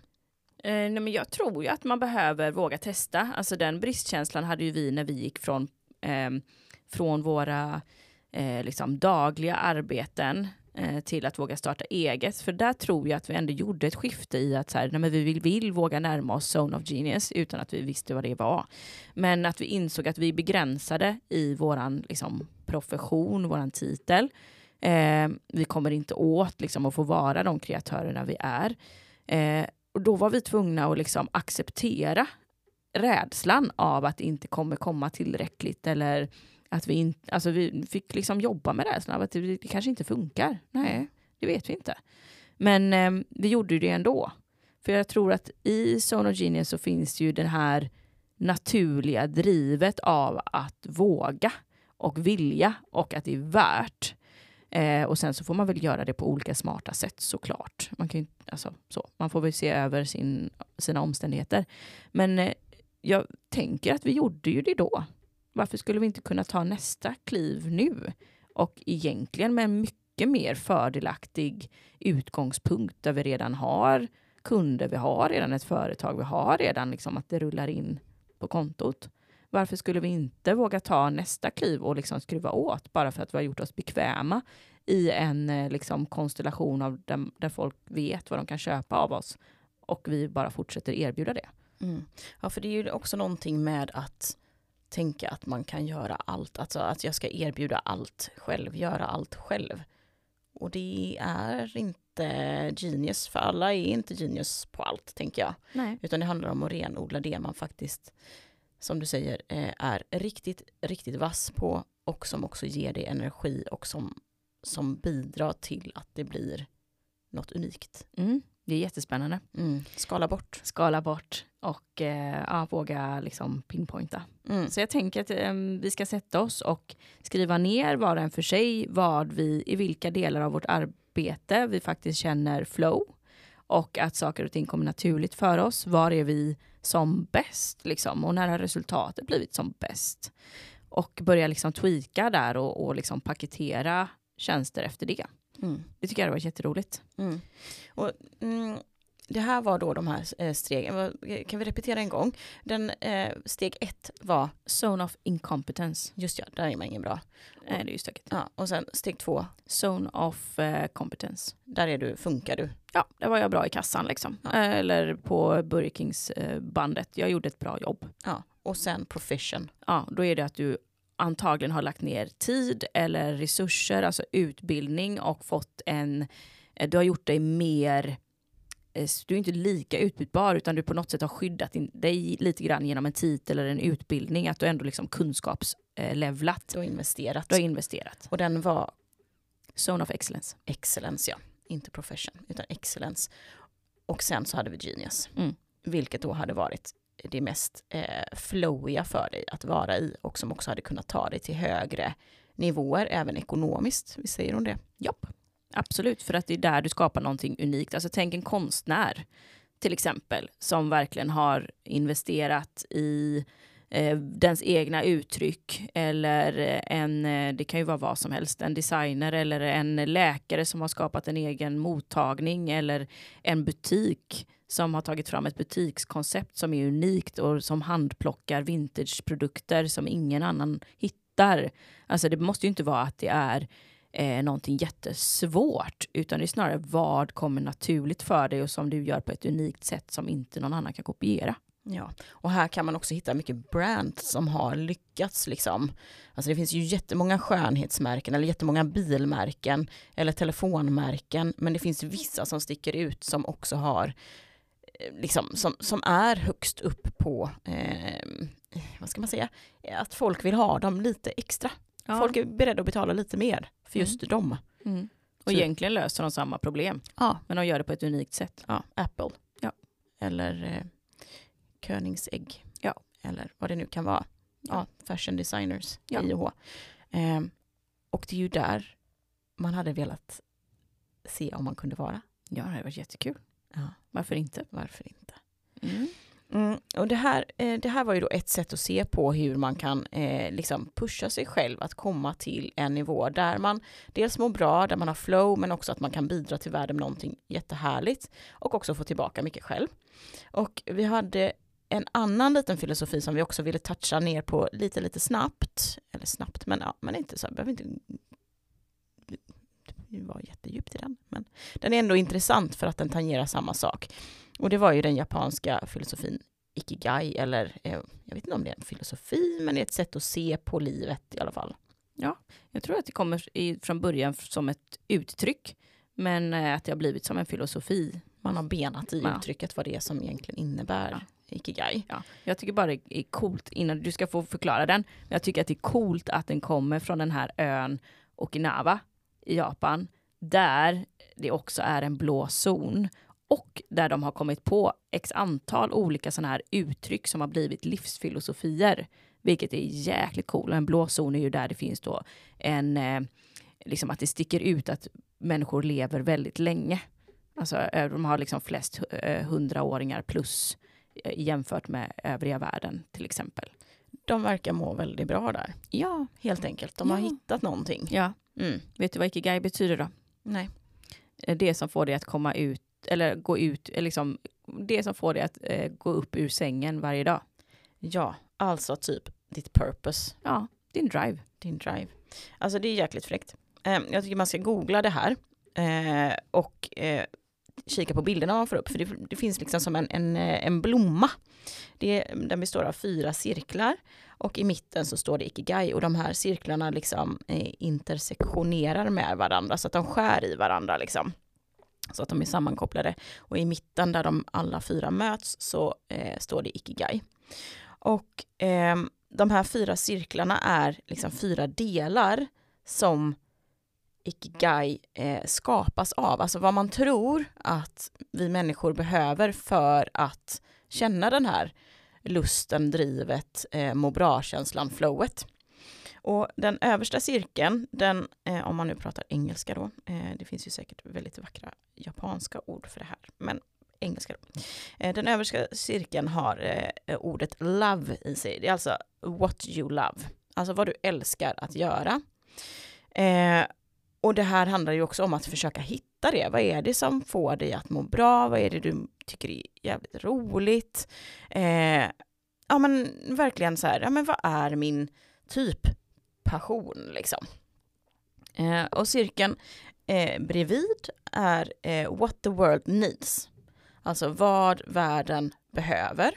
Eh, nej, men jag tror ju att man behöver våga testa. Alltså den bristkänslan hade ju vi när vi gick från Eh, från våra eh, liksom dagliga arbeten eh, till att våga starta eget. För där tror jag att vi ändå gjorde ett skifte i att så här, nej, men vi vill, vill våga närma oss Zone of Genius utan att vi visste vad det var. Men att vi insåg att vi begränsade i våran liksom, profession, våran titel. Eh, vi kommer inte åt liksom, att få vara de kreatörerna vi är. Eh, och då var vi tvungna att liksom, acceptera rädslan av att det inte kommer komma tillräckligt, eller att vi inte, alltså vi fick liksom jobba med rädslan av att det, det kanske inte funkar. Nej, det vet vi inte. Men eh, vi gjorde ju det ändå. För jag tror att i Zone of Genius så finns ju det här naturliga drivet av att våga och vilja, och att det är värt. Eh, och sen så får man väl göra det på olika smarta sätt såklart. Man kan ju, alltså, så. Man får väl se över sin, sina omständigheter. Men eh, jag tänker att vi gjorde ju det då. Varför skulle vi inte kunna ta nästa kliv nu? Och egentligen med en mycket mer fördelaktig utgångspunkt, där vi redan har kunder, vi har redan ett företag, vi har redan liksom att det rullar in på kontot. Varför skulle vi inte våga ta nästa kliv och liksom skruva åt, bara för att vi har gjort oss bekväma i en liksom konstellation av dem, där folk vet vad de kan köpa av oss, och vi bara fortsätter erbjuda det. Mm. Ja, för det är ju också någonting med att tänka att man kan göra allt. Alltså att jag ska erbjuda allt själv, göra allt själv. Och det är inte genius, för alla är inte genius på allt, tänker jag. Nej. Utan det handlar om att renodla det man faktiskt, som du säger, är riktigt, riktigt vass på, och som också ger dig energi, och som, som bidrar till att det blir något unikt. Mm. Det är jättespännande. Mm. Skala bort. Skala bort och eh, ja, våga liksom pinpointa. Mm. Så jag tänker att eh, vi ska sätta oss och skriva ner var och en för sig vad vi, i vilka delar av vårt arbete vi faktiskt känner flow, och att saker och ting kommer naturligt för oss. Var är vi som bäst liksom, och när har resultatet blivit som bäst? Och börja liksom tweaka där och, och liksom paketera tjänster efter det. Mm. Det tycker jag var jätteroligt. Mm. Och, mm, det här var då de här eh, stegen. Kan vi repetera en gång? Den, eh, steg ett var Zone of Incompetence. Just ja, där är man ingen bra. Nej, eh, det är ju stökigt. Ja, och sen steg två. Zone of eh, Competence. Där är du, funkar du? Ja, där var jag bra i kassan liksom. Ja. Eh, eller på Burger Kings eh, bandet. Jag gjorde ett bra jobb. Ja, och sen Profession. Ja, då är det att du antagligen har lagt ner tid eller resurser, alltså utbildning, och fått en, du har gjort dig mer du är inte lika utbytbar, utan du på något sätt har skyddat dig lite grann genom en titel eller en utbildning, att du ändå liksom kunskapslevlat och investerat. Du har investerat. Och den var Zone of Excellence. Excellence, ja. Inte profession, utan excellence. Och sen så hade vi Genius. Mm. Vilket då hade varit det mest eh, flowiga för dig att vara i, och som också hade kunnat ta dig till högre nivåer, även ekonomiskt. Vi säger om det. Japp. Absolut, för att det är där du skapar någonting unikt. Alltså tänk en konstnär till exempel som verkligen har investerat i eh, dens egna uttryck, eller en, det kan ju vara vad som helst, en designer eller en läkare som har skapat en egen mottagning, eller en butik som har tagit fram ett butikskoncept som är unikt och som handplockar vintageprodukter som ingen annan hittar. Alltså det måste ju inte vara att det är Eh, någonting jättesvårt, utan det är snarare vad kommer naturligt för dig och som du gör på ett unikt sätt som inte någon annan kan kopiera. Ja, och här kan man också hitta mycket brand som har lyckats liksom. Alltså det finns ju jättemånga skönhetsmärken eller jättemånga bilmärken eller telefonmärken, men det finns vissa som sticker ut som också har liksom, som, som är högst upp på eh, vad ska man säga, att folk vill ha dem lite extra. Ja. Folk är beredda att betala lite mer för just mm. dem. Mm. Och så egentligen löser de samma problem. Ja. Men de gör det på ett unikt sätt. Ja. Apple. Ja. Eller eh, Königsegg. Ja. Eller vad det nu kan vara. Ja. Ja. Fashion designers. Ja. I H. Eh, och det är ju där man hade velat se om man kunde vara. Ja, det hade varit jättekul. Ja. Varför inte? Varför inte? Mm. Mm, och det här, det här var ju då ett sätt att se på hur man kan eh, liksom pusha sig själv att komma till en nivå där man dels mår bra, där man har flow, men också att man kan bidra till världen med någonting jättehärligt och också få tillbaka mycket själv. Och vi hade en annan liten filosofi som vi också ville toucha ner på lite, lite snabbt. Eller snabbt, men ja, men inte så här, behöver inte... Det var jättedjupt i den, men den är ändå intressant för att den tangerar samma sak. Och det var ju den japanska filosofin Ikigai, eller eh, jag vet inte om det är en filosofi, men det är ett sätt att se på livet i alla fall. Ja, jag tror att det kommer i, från början som ett uttryck, men eh, att det har blivit som en filosofi. Man har benat i ja. uttrycket vad det är som egentligen innebär ja. Ikigai. Ja. Jag tycker bara det är coolt, innan du ska få förklara den, jag tycker att det är coolt att den kommer från den här ön Okinawa i Japan, där det också är en blå zon och där de har kommit på x antal olika sådana här uttryck som har blivit livsfilosofier, vilket är jäkligt coolt. Och en blå zon är ju där det finns då en, liksom att det sticker ut att människor lever väldigt länge. Alltså de har liksom flest hundraåringar plus jämfört med övriga världen till exempel. De verkar må väldigt bra där. Ja, helt enkelt. De har ja. hittat någonting. Ja. Mm. Vet du vad Ikigai betyder då? Nej. Det som får dig att komma ut eller gå ut, eller liksom det som får dig att eh, gå upp ur sängen varje dag. Ja, alltså typ ditt purpose. Ja, din drive. Din drive. Alltså det är jäkligt fräckt. Eh, jag tycker man ska googla det här eh, och eh, kika på bilderna man får upp. För det, det finns liksom som en, en, en blomma. Det, den består av fyra cirklar. Och i mitten så står det Ikigai. Och de här cirklarna liksom eh, intersektionerar med varandra. Så att de skär i varandra liksom. Så att de är sammankopplade. Och i mitten där de alla fyra möts så eh, står det Ikigai. Och eh, de här fyra cirklarna är liksom fyra delar som Ikigai eh, skapas av. Alltså vad man tror att vi människor behöver för att känna den här lusten, drivet, eh, må bra-känslan, flowet. Och den översta cirkeln, den, eh, om man nu pratar engelska då, eh, det finns ju säkert väldigt vackra japanska ord för det här, men engelska då. Eh, den översta cirkeln har eh, ordet love i sig. Det är alltså what you love. Alltså vad du älskar att göra. Eh, Och det här handlar ju också om att försöka hitta det. Vad är det som får dig att må bra? Vad är det du tycker är jävligt roligt? Eh, ja men verkligen så här, ja men vad är min typ passion liksom? Eh, och cirkeln eh, bredvid är eh, what the world needs. Alltså vad världen behöver.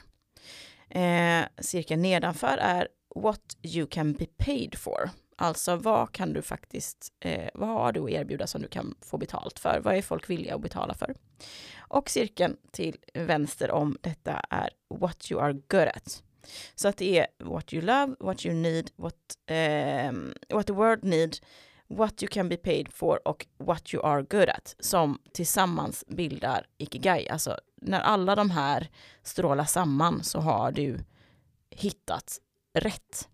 Eh, cirkeln nedanför är what you can be paid for. Alltså vad kan du faktiskt, eh, vad har du att erbjuda som du kan få betalt för? Vad är folk villiga att betala för? Och cirkeln till vänster om detta är what you are good at. Så att det är what you love, what you need, what, eh, what the world need, what you can be paid for och what you are good at. Som tillsammans bildar Ikigai. Alltså när alla de här strålar samman så har du hittat rätt.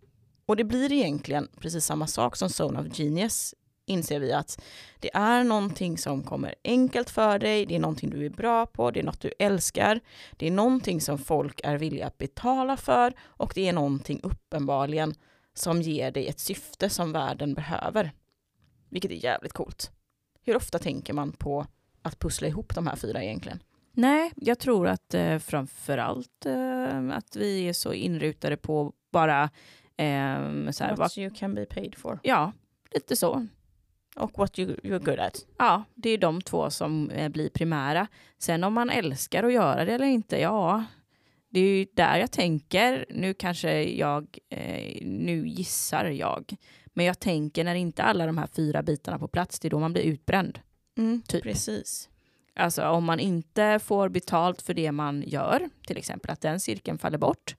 Och det blir egentligen precis samma sak som Zone of Genius, inser vi, att det är någonting som kommer enkelt för dig, det är någonting du är bra på, det är något du älskar, det är någonting som folk är villiga att betala för och det är någonting uppenbarligen som ger dig ett syfte som världen behöver. Vilket är jävligt coolt. Hur ofta tänker man på att pussla ihop de här fyra egentligen? Nej, jag tror att eh, framförallt eh, att vi är så inrutade på bara... Um, så här, what va- you can be paid for. Ja, lite så. Och what you, you're good at. Ja, det är de två som eh, blir primära. Sen om man älskar att göra det eller inte, ja, det är ju där jag tänker. Nu kanske jag, eh, nu gissar jag. Men jag tänker när inte alla de här fyra bitarna på plats, det är då man blir utbränd. Mm, typ. Precis. Alltså om man inte får betalt för det man gör, till exempel att den cirkeln faller bort.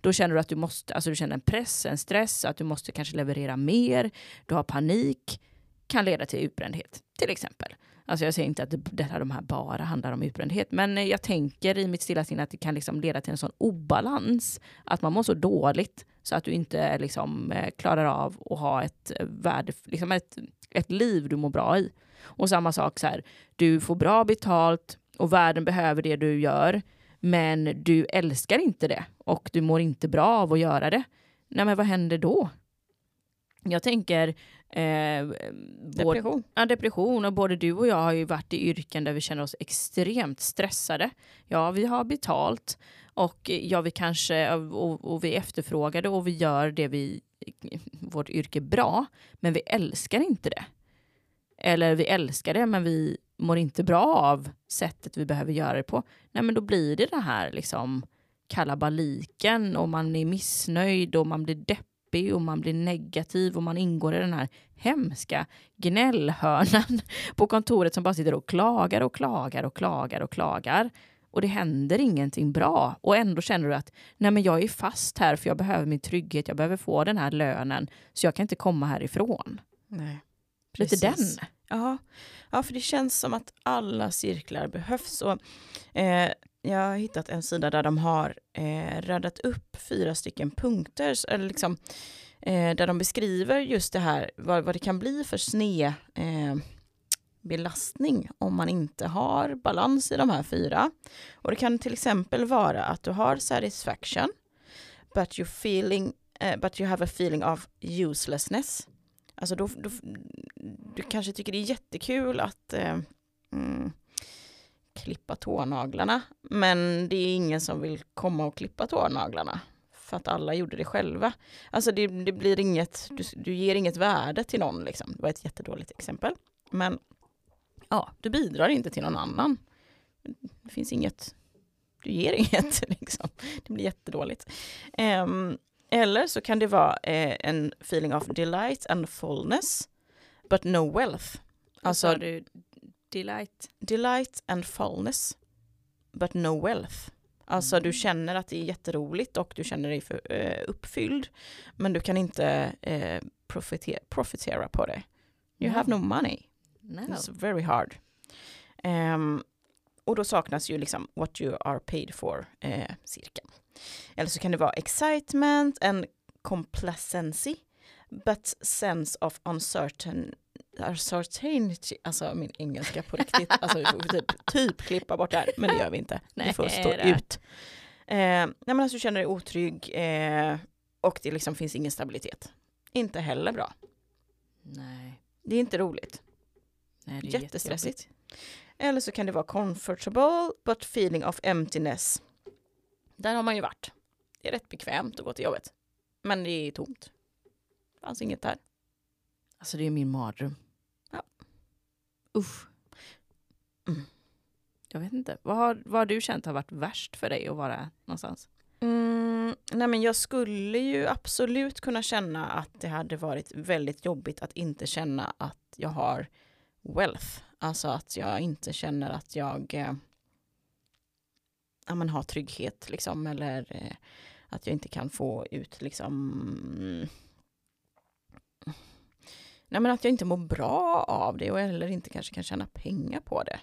Då känner du att du måste, alltså du känner en press, en stress, att du måste kanske leverera mer. Du har panik, kan leda till utbrändhet, till exempel. Alltså jag säger inte att det, det här, de här bara handlar om utbrändhet. Men jag tänker i mitt stilla sinne att det kan liksom leda till en sån obalans. Att man mår så dåligt så att du inte liksom klarar av att ha ett, värde, liksom ett, ett liv du mår bra i. Och samma sak så här, du får bra betalt och världen behöver det du gör. Men du älskar inte det och du mår inte bra av att göra det. Nej, men vad händer då? Jag tänker... Eh, depression. Både, ja, depression. Och både du och jag har ju varit i yrken där vi känner oss extremt stressade. Ja, vi har betalt och, ja, vi, kanske, och, och vi efterfrågade och vi gör det vi, vårt yrke bra. Men vi älskar inte det. Eller vi älskar det men vi... mår inte bra av sättet vi behöver göra det på. Nej, men då blir det det här liksom kalabaliken och man är missnöjd och man blir deppig och man blir negativ och man ingår i den här hemska gnällhörnan på kontoret som bara sitter och klagar och klagar och klagar och klagar och det händer ingenting bra och ändå känner du att nej, men jag är fast här för jag behöver min trygghet, jag behöver få den här lönen så jag kan inte komma härifrån. Nej. Precis. Lite den. Ja. Ja, för det känns som att alla cirklar behövs. Och, eh, jag har hittat en sida där de har eh, radat upp fyra stycken punkter. Eller liksom, eh, där de beskriver just det här. Vad, vad det kan bli för sned eh, belastning om man inte har balans i de här fyra. Och det kan till exempel vara att du har satisfaction. But, you're feeling, eh, but you have a feeling of uselessness. Alltså då, då, du kanske tycker det är jättekul att eh, mm, klippa tånaglarna. Men det är ingen som vill komma och klippa tånaglarna. För att alla gjorde det själva. Alltså det, det blir inget, du, du ger inget värde till någon. Liksom. Det var ett jättedåligt exempel. Men ja, du bidrar inte till någon annan. Det finns inget, du ger inget. Liksom. Det blir jättedåligt. Eh, Eller så kan det vara eh, en feeling of delight and fullness, but no wealth. Alltså du, delight. Delight and fullness, but no wealth. Alltså du känner att det är jätteroligt och du känner dig för, eh, uppfylld, men du kan inte eh, profitera, profitera på det. You no. have no money. No. It's very hard. Um, och då saknas ju liksom what you are paid for, eh, cirkeln. Eller så kan det vara excitement and complacency but sense of uncertain, uncertainty. Alltså min engelska på riktigt. Alltså vi får typ, typ klippa bort det här, men det gör vi inte. Vi får stå ut. Eh, nej, men alltså, du känner dig otrygg eh, och det liksom finns ingen stabilitet. Inte heller bra. Nej. Det är inte roligt. Nej, det är jättestressigt. Eller så kan det vara comfortable but feeling of emptiness. Där har man ju varit. Det är rätt bekvämt att gå till jobbet. Men det är tomt. Det fanns inget där. Alltså det är min mardröm. Ja. Usch. Mm. Jag vet inte. Vad har, vad har du känt har varit värst för dig att vara någonstans? Mm. Mm, nej men jag skulle ju absolut kunna känna att det hade varit väldigt jobbigt att inte känna att jag har wealth. Alltså att jag inte känner att jag eh, ja, man har trygghet liksom, eller eh, att jag inte kan få ut liksom... Nej men att jag inte mår bra av det och eller inte kanske kan tjäna pengar på det.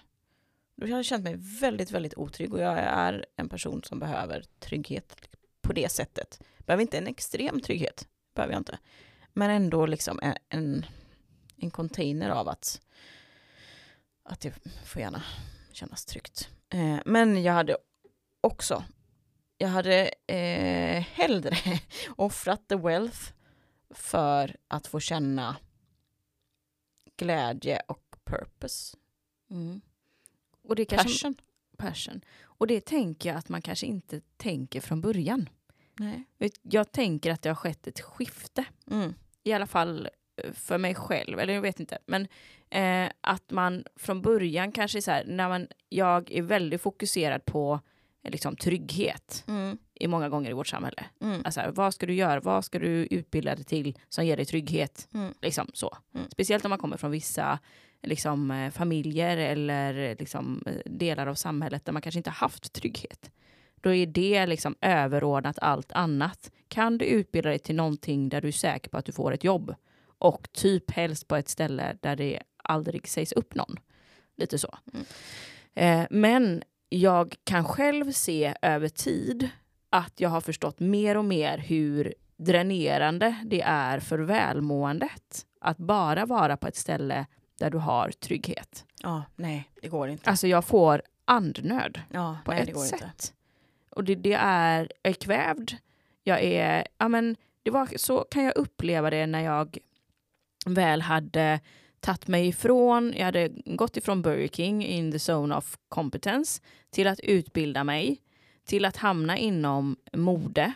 Då har jag känt mig väldigt, väldigt otrygg, och jag är en person som behöver trygghet på det sättet. Behöver inte en extrem trygghet, behöver jag inte. Men ändå liksom en, en container av att, att det får gärna kännas tryggt. Eh, men jag hade också, jag hade eh, hellre offrat the wealth för att få känna glädje och purpose. Mm. Och det kanske, passion. passion. Och det tänker jag att man kanske inte tänker från början. Nej. Jag tänker att det har skett ett skifte. Mm. I alla fall för mig själv. Eller jag vet inte. Men eh, att man från början kanske så här, när man, jag är väldigt fokuserad på liksom trygghet mm. i många gånger i vårt samhälle. Mm. Alltså, vad ska du göra? Vad ska du utbilda dig till som ger dig trygghet? Mm. Liksom så. Mm. Speciellt om man kommer från vissa liksom, familjer eller liksom, delar av samhället där man kanske inte haft trygghet. Då är det liksom överordnat allt annat. Kan du utbilda dig till någonting där du är säker på att du får ett jobb? Och typ helst på ett ställe där det aldrig sägs upp någon. Lite så. Mm. Eh, men jag kan själv se över tid att jag har förstått mer och mer hur dränerande det är för välmåendet. Att bara vara på ett ställe där du har trygghet. Ja, nej, det går inte. Alltså jag får andnöd ja, på nej, ett det går sätt. Inte. Och det, det är, jag är kvävd. Jag är, ja men, det var, så kan jag uppleva det när jag väl hade tagit mig ifrån, jag hade gått ifrån Burger King in the zone of competence till att utbilda mig, till att hamna inom mode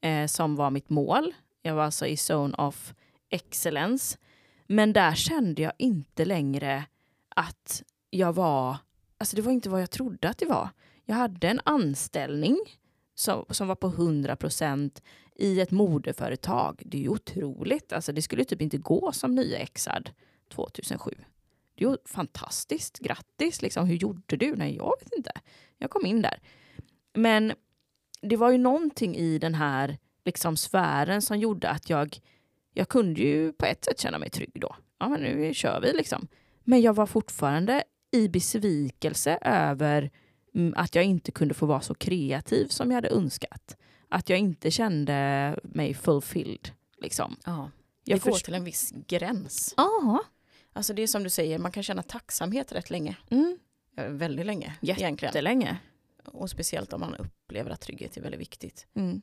eh, som var mitt mål. Jag var alltså i zone of excellence. Men där kände jag inte längre att jag var, alltså det var inte vad jag trodde att det var. Jag hade en anställning som, som var på hundra procent i ett modeföretag. Det är ju otroligt, alltså det skulle typ inte gå som nyexad tjugohundrasju. Det är ju fantastiskt, grattis liksom, hur gjorde du? Nej, jag vet inte, jag kom in där. Men det var ju någonting i den här liksom sfären som gjorde att jag Jag kunde ju på ett sätt känna mig trygg då. Ja, men nu kör vi liksom. Men jag var fortfarande i besvikelse över att jag inte kunde få vara så kreativ som jag hade önskat. Att jag inte kände mig fulfilled liksom. Ja, det jag går först- till en viss gräns. Ja. Alltså det är som du säger, man kan känna tacksamhet rätt länge. Mm. Väldigt länge. Jättelänge. Och speciellt om man upplever att trygghet är väldigt viktigt. Mm.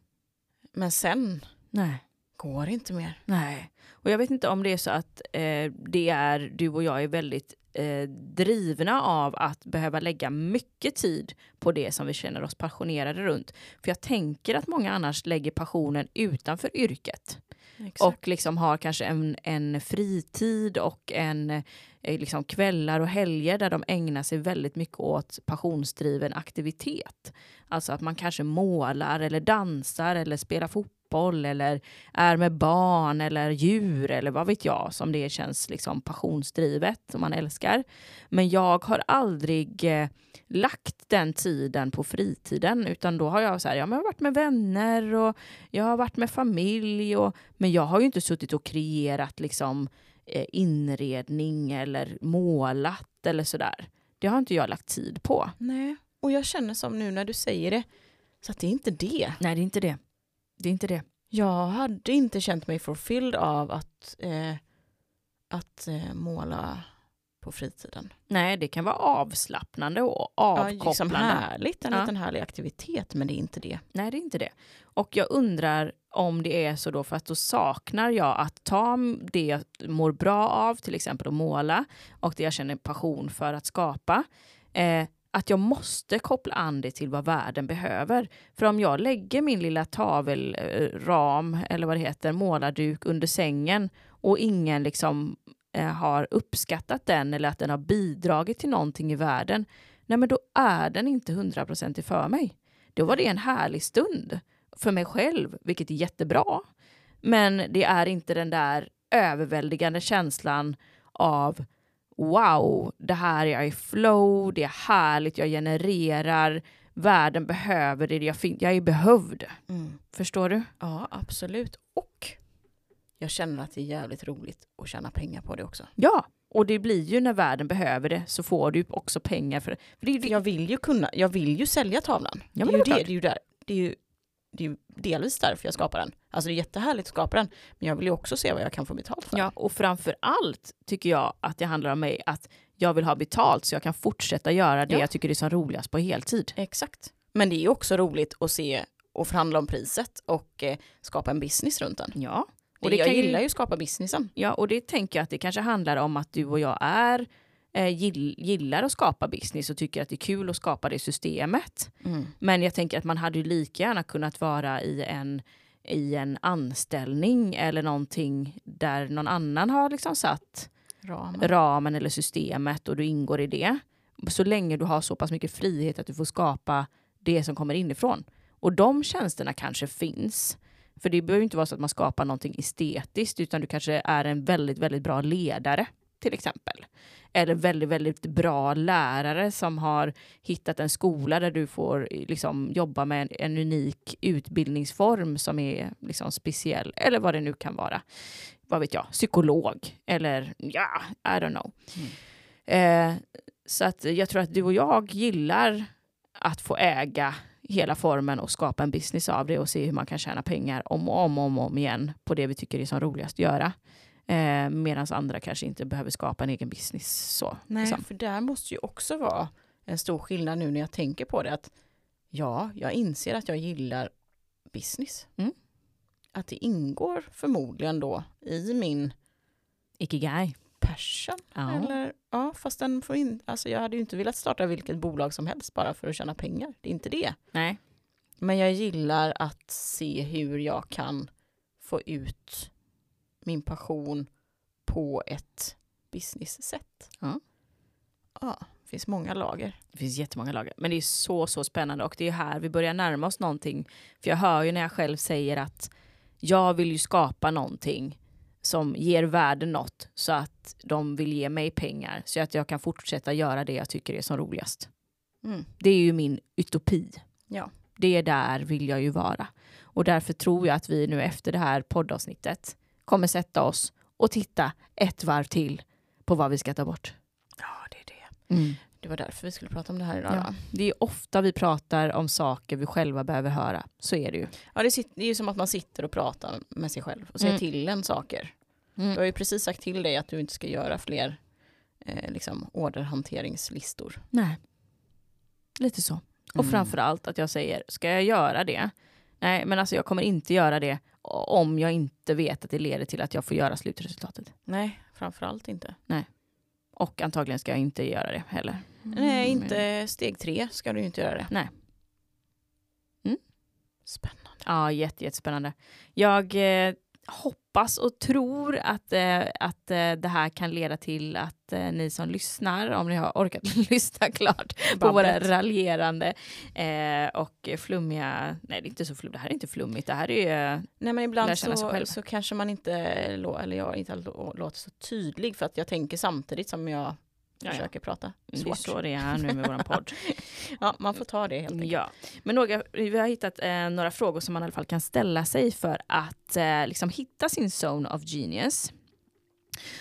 Men sen... Nej. Går inte mer. Nej. Och jag vet inte om det är så att eh, det är, du och jag är väldigt eh, drivna av att behöva lägga mycket tid på det som vi känner oss passionerade runt. För jag tänker att många annars lägger passionen utanför yrket. Exakt. Och liksom har kanske en, en fritid och en eh, liksom kvällar och helger där de ägnar sig väldigt mycket åt passionsdriven aktivitet. Alltså att man kanske målar eller dansar eller spelar fotboll. Eller är med barn eller djur eller vad vet jag, som det känns liksom passionsdrivet som man älskar. Men jag har aldrig eh, lagt den tiden på fritiden, utan då har jag så här, ja, men jag har varit med vänner och jag har varit med familj och, men jag har ju inte suttit och kreerat liksom eh, inredning eller målat eller sådär. Det har inte jag lagt tid på. Nej, och jag känner som nu när du säger det, så att det är inte det. Nej, det är inte det. Det är inte det. Jag hade inte känt mig förfylld av att, eh, att eh, måla på fritiden. Nej, det kan vara avslappnande och avkopplande. Ja, liksom härligt, en ja. liten härlig aktivitet, men det är inte det. Nej, det är inte det. Och jag undrar om det är så då, för att då saknar jag att ta det jag mår bra av, till exempel att måla, och det jag känner passion för att skapa. Eh, Att jag måste koppla an det till vad världen behöver. För om jag lägger min lilla tavelram eller vad det heter, målarduk under sängen, och ingen liksom eh, har uppskattat den eller att den har bidragit till någonting i världen. Nej, men då är den inte hundraprocentig för mig. Då var det en härlig stund. för mig själv, vilket är jättebra. Men det är inte den där överväldigande känslan av wow, det här är i flow, det är härligt, jag genererar, världen behöver det, jag, fin- jag är behövd. Mm. Förstår du? Ja, absolut. Och jag känner att det är jävligt roligt att tjäna pengar på det också. Ja, och det blir ju när världen behöver det så får du också pengar för det. För det, det... Jag vill ju kunna, jag vill ju sälja tavlan. Ja, det, är det, det, är ju där, det är ju det är ju delvis därför jag skapar den. Alltså det är jättehärligt att skapa den. Men jag vill ju också se vad jag kan få betalt för. Ja, och framför allt tycker jag att det handlar om mig att jag vill ha betalt så jag kan fortsätta göra det ja. jag tycker det är som roligast på heltid. Exakt. Men det är ju också roligt att se och förhandla om priset och eh, skapa en business runt den. Ja. Och det jag kan gillar ju att skapa businessen. Ja, och det tänker jag att det kanske handlar om att du och jag är eh, gill, gillar att skapa business och tycker att det är kul att skapa det systemet. Mm. Men jag tänker att man hade ju lika gärna kunnat vara i en, i en anställning eller någonting där någon annan har liksom satt ramen. ramen eller systemet och du ingår i det. Så länge du har så pass mycket frihet att du får skapa det som kommer inifrån. Och de tjänsterna kanske finns. För det behöver inte vara så att man skapar någonting estetiskt utan du kanske är en väldigt, väldigt bra ledare till exempel. Eller väldigt, väldigt bra lärare som har hittat en skola där du får liksom jobba med en, en unik utbildningsform som är liksom speciell. Eller vad det nu kan vara. Vad vet jag? Psykolog. Eller ja, yeah, I don't know. Mm. Eh, så att jag tror att du och jag gillar att få äga hela formen och skapa en business av det och se hur man kan tjäna pengar om och om och om, om igen på det vi tycker är som roligast att göra. Eh, Medan andra kanske inte behöver skapa en egen business. Så, Nej, liksom. För där måste ju också vara en stor skillnad nu när jag tänker på det. Att ja, jag inser att jag gillar business. Mm. Att det ingår förmodligen då i min Ikigai. Passion. Ja. Eller, ja, fast den får in, alltså jag hade ju inte velat starta vilket bolag som helst bara för att tjäna pengar. Det är inte det. Nej. Men jag gillar att se hur jag kan få ut min passion på ett business-sätt. Ja. Ja, det finns många lager. Det finns jättemånga lager. Men det är så, så spännande. Och det är här vi börjar närma oss någonting. För jag hör ju när jag själv säger att jag vill ju skapa någonting som ger världen något så att de vill ge mig pengar så att jag kan fortsätta göra det jag tycker är som roligast. Mm. Det är ju min utopi. Ja. Det är där vill jag ju vara. Och därför tror jag att vi nu efter det här poddavsnittet kommer sätta oss och titta ett varv till på vad vi ska ta bort. Ja, det är det. Mm. Det var därför vi skulle prata om det här idag. Ja. Det är ofta vi pratar om saker vi själva behöver höra. Så är det ju. Ja, det, sit- det är ju som att man sitter och pratar med sig själv och säger mm. till en saker. Mm. Du har ju precis sagt till dig att du inte ska göra fler eh, liksom orderhanteringslistor. Nej, lite så. Och mm. framförallt att jag säger, ska jag göra det? Nej, men alltså jag kommer inte göra det om jag inte vet att det leder till att jag får göra slutresultatet. Nej, framförallt inte. Nej. Och antagligen ska jag inte göra det heller. Mm. Nej, inte steg tre ska du inte göra det. Nej. Mm. Spännande. Ja, jätte, jättespännande. Jag eh, hoppas och tror att, eh, att eh, det här kan leda till att eh, ni som lyssnar, om ni har orkat lyssna klart på våra raljerande eh, och flummiga... Nej, det är inte så flummigt. Det här är inte flummigt. Det här är... Eh, nej, men ibland så, så kanske man inte... Eller jag inte låter så tydlig för att jag tänker samtidigt som jag... Jag försöker prata. Svårt. Det är så det är nu med våran podd. Ja, man får ta det helt enkelt. Ja. Men några, vi har hittat eh, några frågor som man i alla fall kan ställa sig för att eh, liksom hitta sin zone of genius.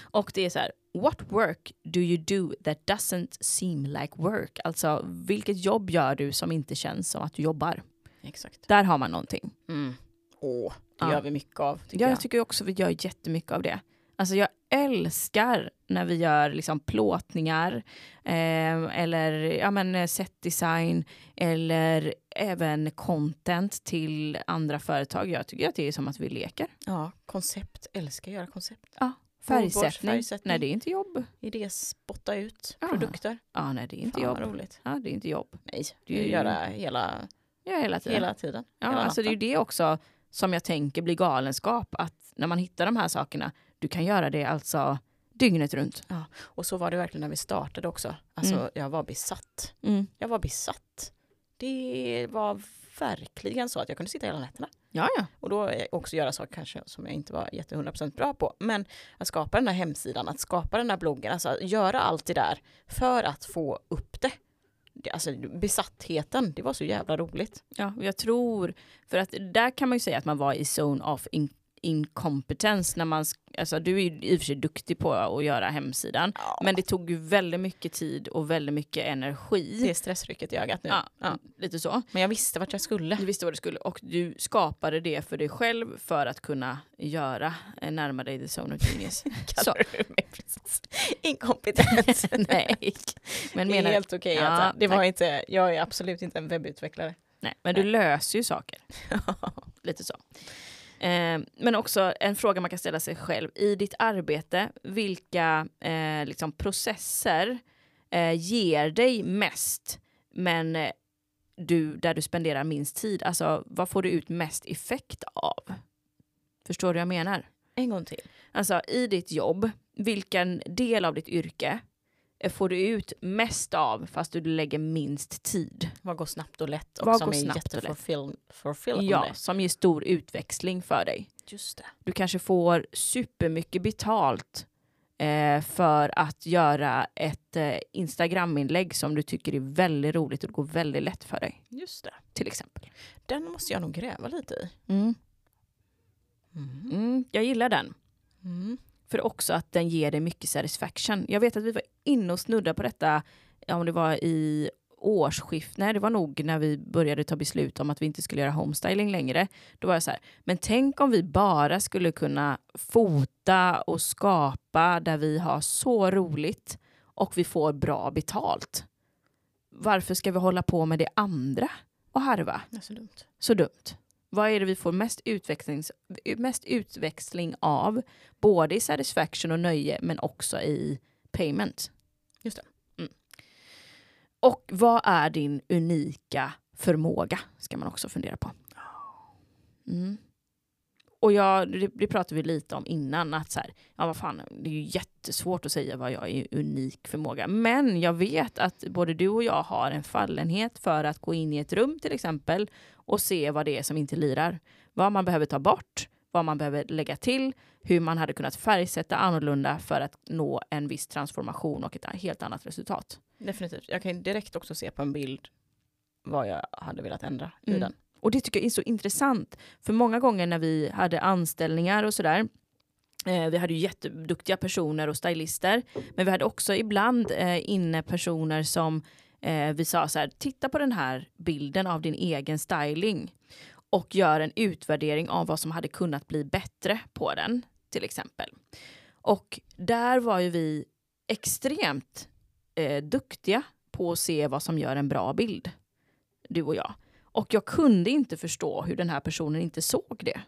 Och det är så här, what work do you do that doesn't seem like work? Alltså, vilket jobb gör du som inte känns som att du jobbar? Exakt. Där har man någonting. Mm. Åh, det ja. gör vi mycket av. Tycker ja, jag. jag tycker också vi gör jättemycket av det. Alltså jag älskar när vi gör liksom plåtningar eh, eller ja, men setdesign eller även content till andra företag. Jag tycker att det är som att vi leker. Ja, koncept. Älskar att göra koncept. Ja, färgsättning. färgsättning. Nej, det är inte jobb. Idé spotta ut ja. produkter. Ja, nej, det är inte Fan, jobb. Roligt. Ja, det är inte jobb. Nej, det är ju göra hela, ja, hela tiden. Hela tiden. Ja, hela alltså det är ju det också som jag tänker blir galenskap. Att när man hittar de här sakerna du kan göra det alltså dygnet runt. Ja, och så var det verkligen när vi startade också. Alltså mm. jag var besatt. Mm. Jag var besatt. Det var verkligen så att jag kunde sitta hela nätterna. Ja, ja. Och då också göra saker kanske som jag inte var jätte hundra procent bra på. Men att skapa den här hemsidan, att skapa den här bloggen, alltså göra allt det där för att få upp det. Alltså besattheten, det var så jävla roligt. Ja, och jag tror, för att där kan man ju säga att man var i zone of in- inkompetens när man, alltså du är ju i och för sig duktig på att göra hemsidan, ja. Men det tog ju väldigt mycket tid och väldigt mycket energi. Det är stressrycket i ögat nu. Ja, ja. Lite så. Men jag visste vart jag skulle. Du visste vad du skulle och du skapade det för dig själv för att kunna göra närma dig the zone of genius. Så. Inkompetens. Nej. Men menar, det är helt okej. Okay, ja, alltså. Det var tack. Inte, jag är absolut inte en webbutvecklare. Nej, men nej. Du löser ju saker. Lite så. Eh, men också en fråga man kan ställa sig själv. I ditt arbete, vilka eh, liksom processer eh, ger dig mest men eh, du, där du spenderar minst tid? Alltså, vad får du ut mest effekt av? Förstår du vad jag menar? En gång till. Alltså, i ditt jobb, vilken del av ditt yrke eh, får du ut mest av fast du lägger minst tid? Vad går snabbt och lätt och vad som är jätteförfyllande? Ja, som ger stor utväxling för dig. Just det. Du kanske får supermycket betalt eh, för att göra ett eh, Instagram-inlägg som du tycker är väldigt roligt och det går väldigt lätt för dig. Just det. Till exempel. Den måste jag nog gräva lite i. Mm. Mm. Mm, jag gillar den. Mm. För också att den ger dig mycket satisfaction. Jag vet att vi var inne och snudda på detta, om det var i årsskift, nej det var nog när vi började ta beslut om att vi inte skulle göra homestyling längre. Då var jag så här, men tänk om vi bara skulle kunna fota och skapa där vi har så roligt och vi får bra betalt. Varför ska vi hålla på med det andra och harva? Det är så dumt. Så dumt. Vad är det vi får mest utväxling, mest utväxling av? Både i satisfaction och nöje men också i payment. Just det. Och vad är din unika förmåga? Ska man också fundera på. Mm. Och jag, det, det pratade vi lite om innan. Att så här, ja vad fan, det är ju jättesvårt att säga vad jag är unik förmåga. Men jag vet att både du och jag har en fallenhet för att gå in i ett rum till exempel. Och se vad det är som inte lirar. Vad man behöver ta bort. Vad man behöver lägga till. Hur man hade kunnat färgsätta annorlunda för att nå en viss transformation och ett helt annat resultat. Definitivt. Jag kan direkt också se på en bild vad jag hade velat ändra i mm. den. Och det tycker jag är så intressant. För många gånger när vi hade anställningar och sådär. Eh, vi hade ju jätteduktiga personer och stylister. Men vi hade också ibland eh, inne personer som eh, vi sa så här. Titta på den här bilden av din egen styling. Och gör en utvärdering av vad som hade kunnat bli bättre på den. Till exempel. Och där var ju vi extremt Eh, duktiga på att se vad som gör en bra bild. Du och jag. Och jag kunde inte förstå hur den här personen inte såg det.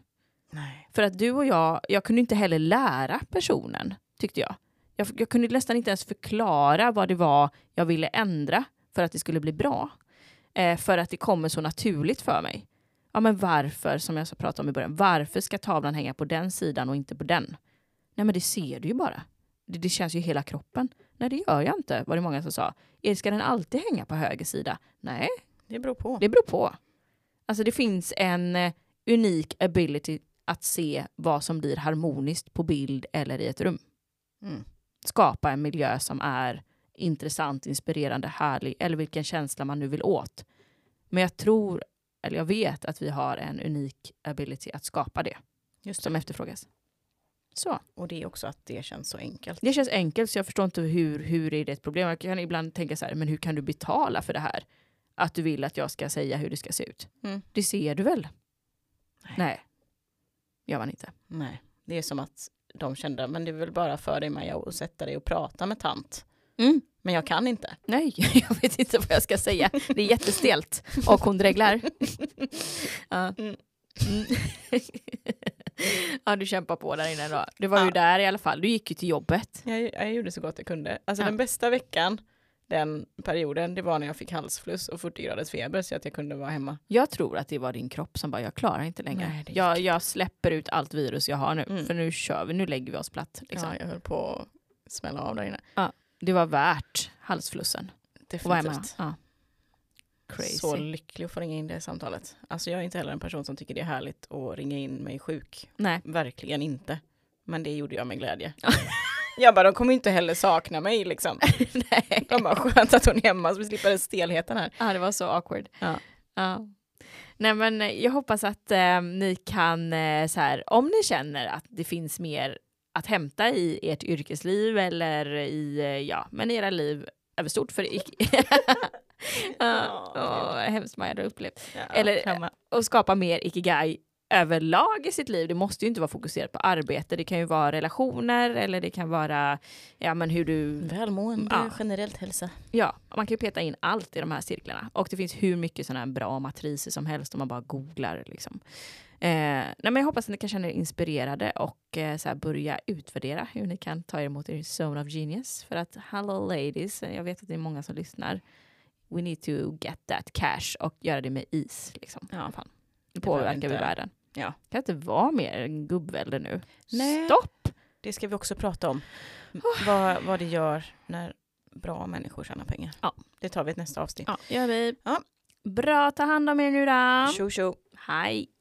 Nej. För att du och jag, jag kunde inte heller lära personen, tyckte jag. Jag, jag kunde nästan inte ens förklara vad det var jag ville ändra för att det skulle bli bra. Eh, för att det kommer så naturligt för mig. Ja men varför, som jag pratade om i början, varför ska tavlan hänga på den sidan och inte på den? Nej men det ser du ju bara. Det, det känns ju hela kroppen. Nej, det gör jag inte, var det många som sa. Ska den alltid hänga på höger sida? Nej. Det beror på. Det beror på. Alltså det finns en eh, unik ability att se vad som blir harmoniskt på bild eller i ett rum. Mm. Skapa en miljö som är intressant, inspirerande, härlig. Eller vilken känsla man nu vill åt. Men jag tror, eller jag vet att vi har en unik ability att skapa det. Just det. Som efterfrågas. Så. Och det är också att det känns så enkelt. Det känns enkelt så jag förstår inte hur, hur är det ett problem. Jag kan ibland tänka så här, men hur kan du betala för det här? Att du vill att jag ska säga hur det ska se ut. Mm. Det ser du väl? Nej. Nej. Gör man inte. Nej. Det är som att de kände, men det är väl bara för dig Maja och sätta dig och prata med tant. Mm. Men jag kan inte. Nej, jag vet inte vad jag ska säga. Det är jättestelt. Och hon dreglar. Ja. Mm. Mm. Ja, du kämpar på där inne då. Du var ja. ju där i alla fall. Du gick ju till jobbet. Jag, jag gjorde så gott jag kunde. Alltså ja. Den bästa veckan, den perioden, det var när jag fick halsfluss och fyrtio graders feber så att jag kunde vara hemma. Jag tror att det var din kropp som bara, jag klarar inte längre. Nej, jag, jag släpper ut allt virus jag har nu. Mm. För nu kör vi, nu lägger vi oss platt. Liksom. Ja, jag höll på att smälla av där inne. Ja, det var värt halsflussen. Definitivt. Och var hemma. Ja. Crazy. Så lycklig att få ringa in det samtalet. Alltså jag är inte heller en person som tycker det är härligt att ringa in mig sjuk. Nej. Verkligen inte. Men det gjorde jag med glädje. Jag bara, de kommer inte heller sakna mig liksom. Nej. De bara, skönt att hon är hemma så vi slipper den stelheten här. Ja, det var så awkward. Ja. Ja. Nej, men jag hoppas att eh, ni kan, eh, så här, om ni känner att det finns mer att hämta i ert yrkesliv eller i, eh, ja, men era liv överstort för ik- ja, oh, hemskt Maja har upplevt. Ja, eller och skapa mer ikigai överlag i sitt liv. Det måste ju inte vara fokuserat på arbete. Det kan ju vara relationer eller det kan vara ja, men hur du... Välmående, ja. Generellt hälsa. Ja, man kan ju peta in allt i de här cirklarna. Och det finns hur mycket sådana här bra matriser som helst om man bara googlar liksom. Eh, nej, men jag hoppas att ni kan känna er inspirerade och eh, så här börja utvärdera hur ni kan ta er emot er Zone of Genius. För att, hello ladies, jag vet att det är många som lyssnar. We need to get that cash och göra det med is liksom. Ja, fan. Det påverkar inte... vi världen. Ja. Det kan inte vara mer en gubbvälde nu. Nej. Stopp! Det ska vi också prata om. Oh. Vad, vad det gör när bra människor tjänar pengar. Ja. Det tar vi ett nästa avsnitt. Ja, gör vi. Ja. Bra, ta hand om er nu då. Tjo, tjo. Hej.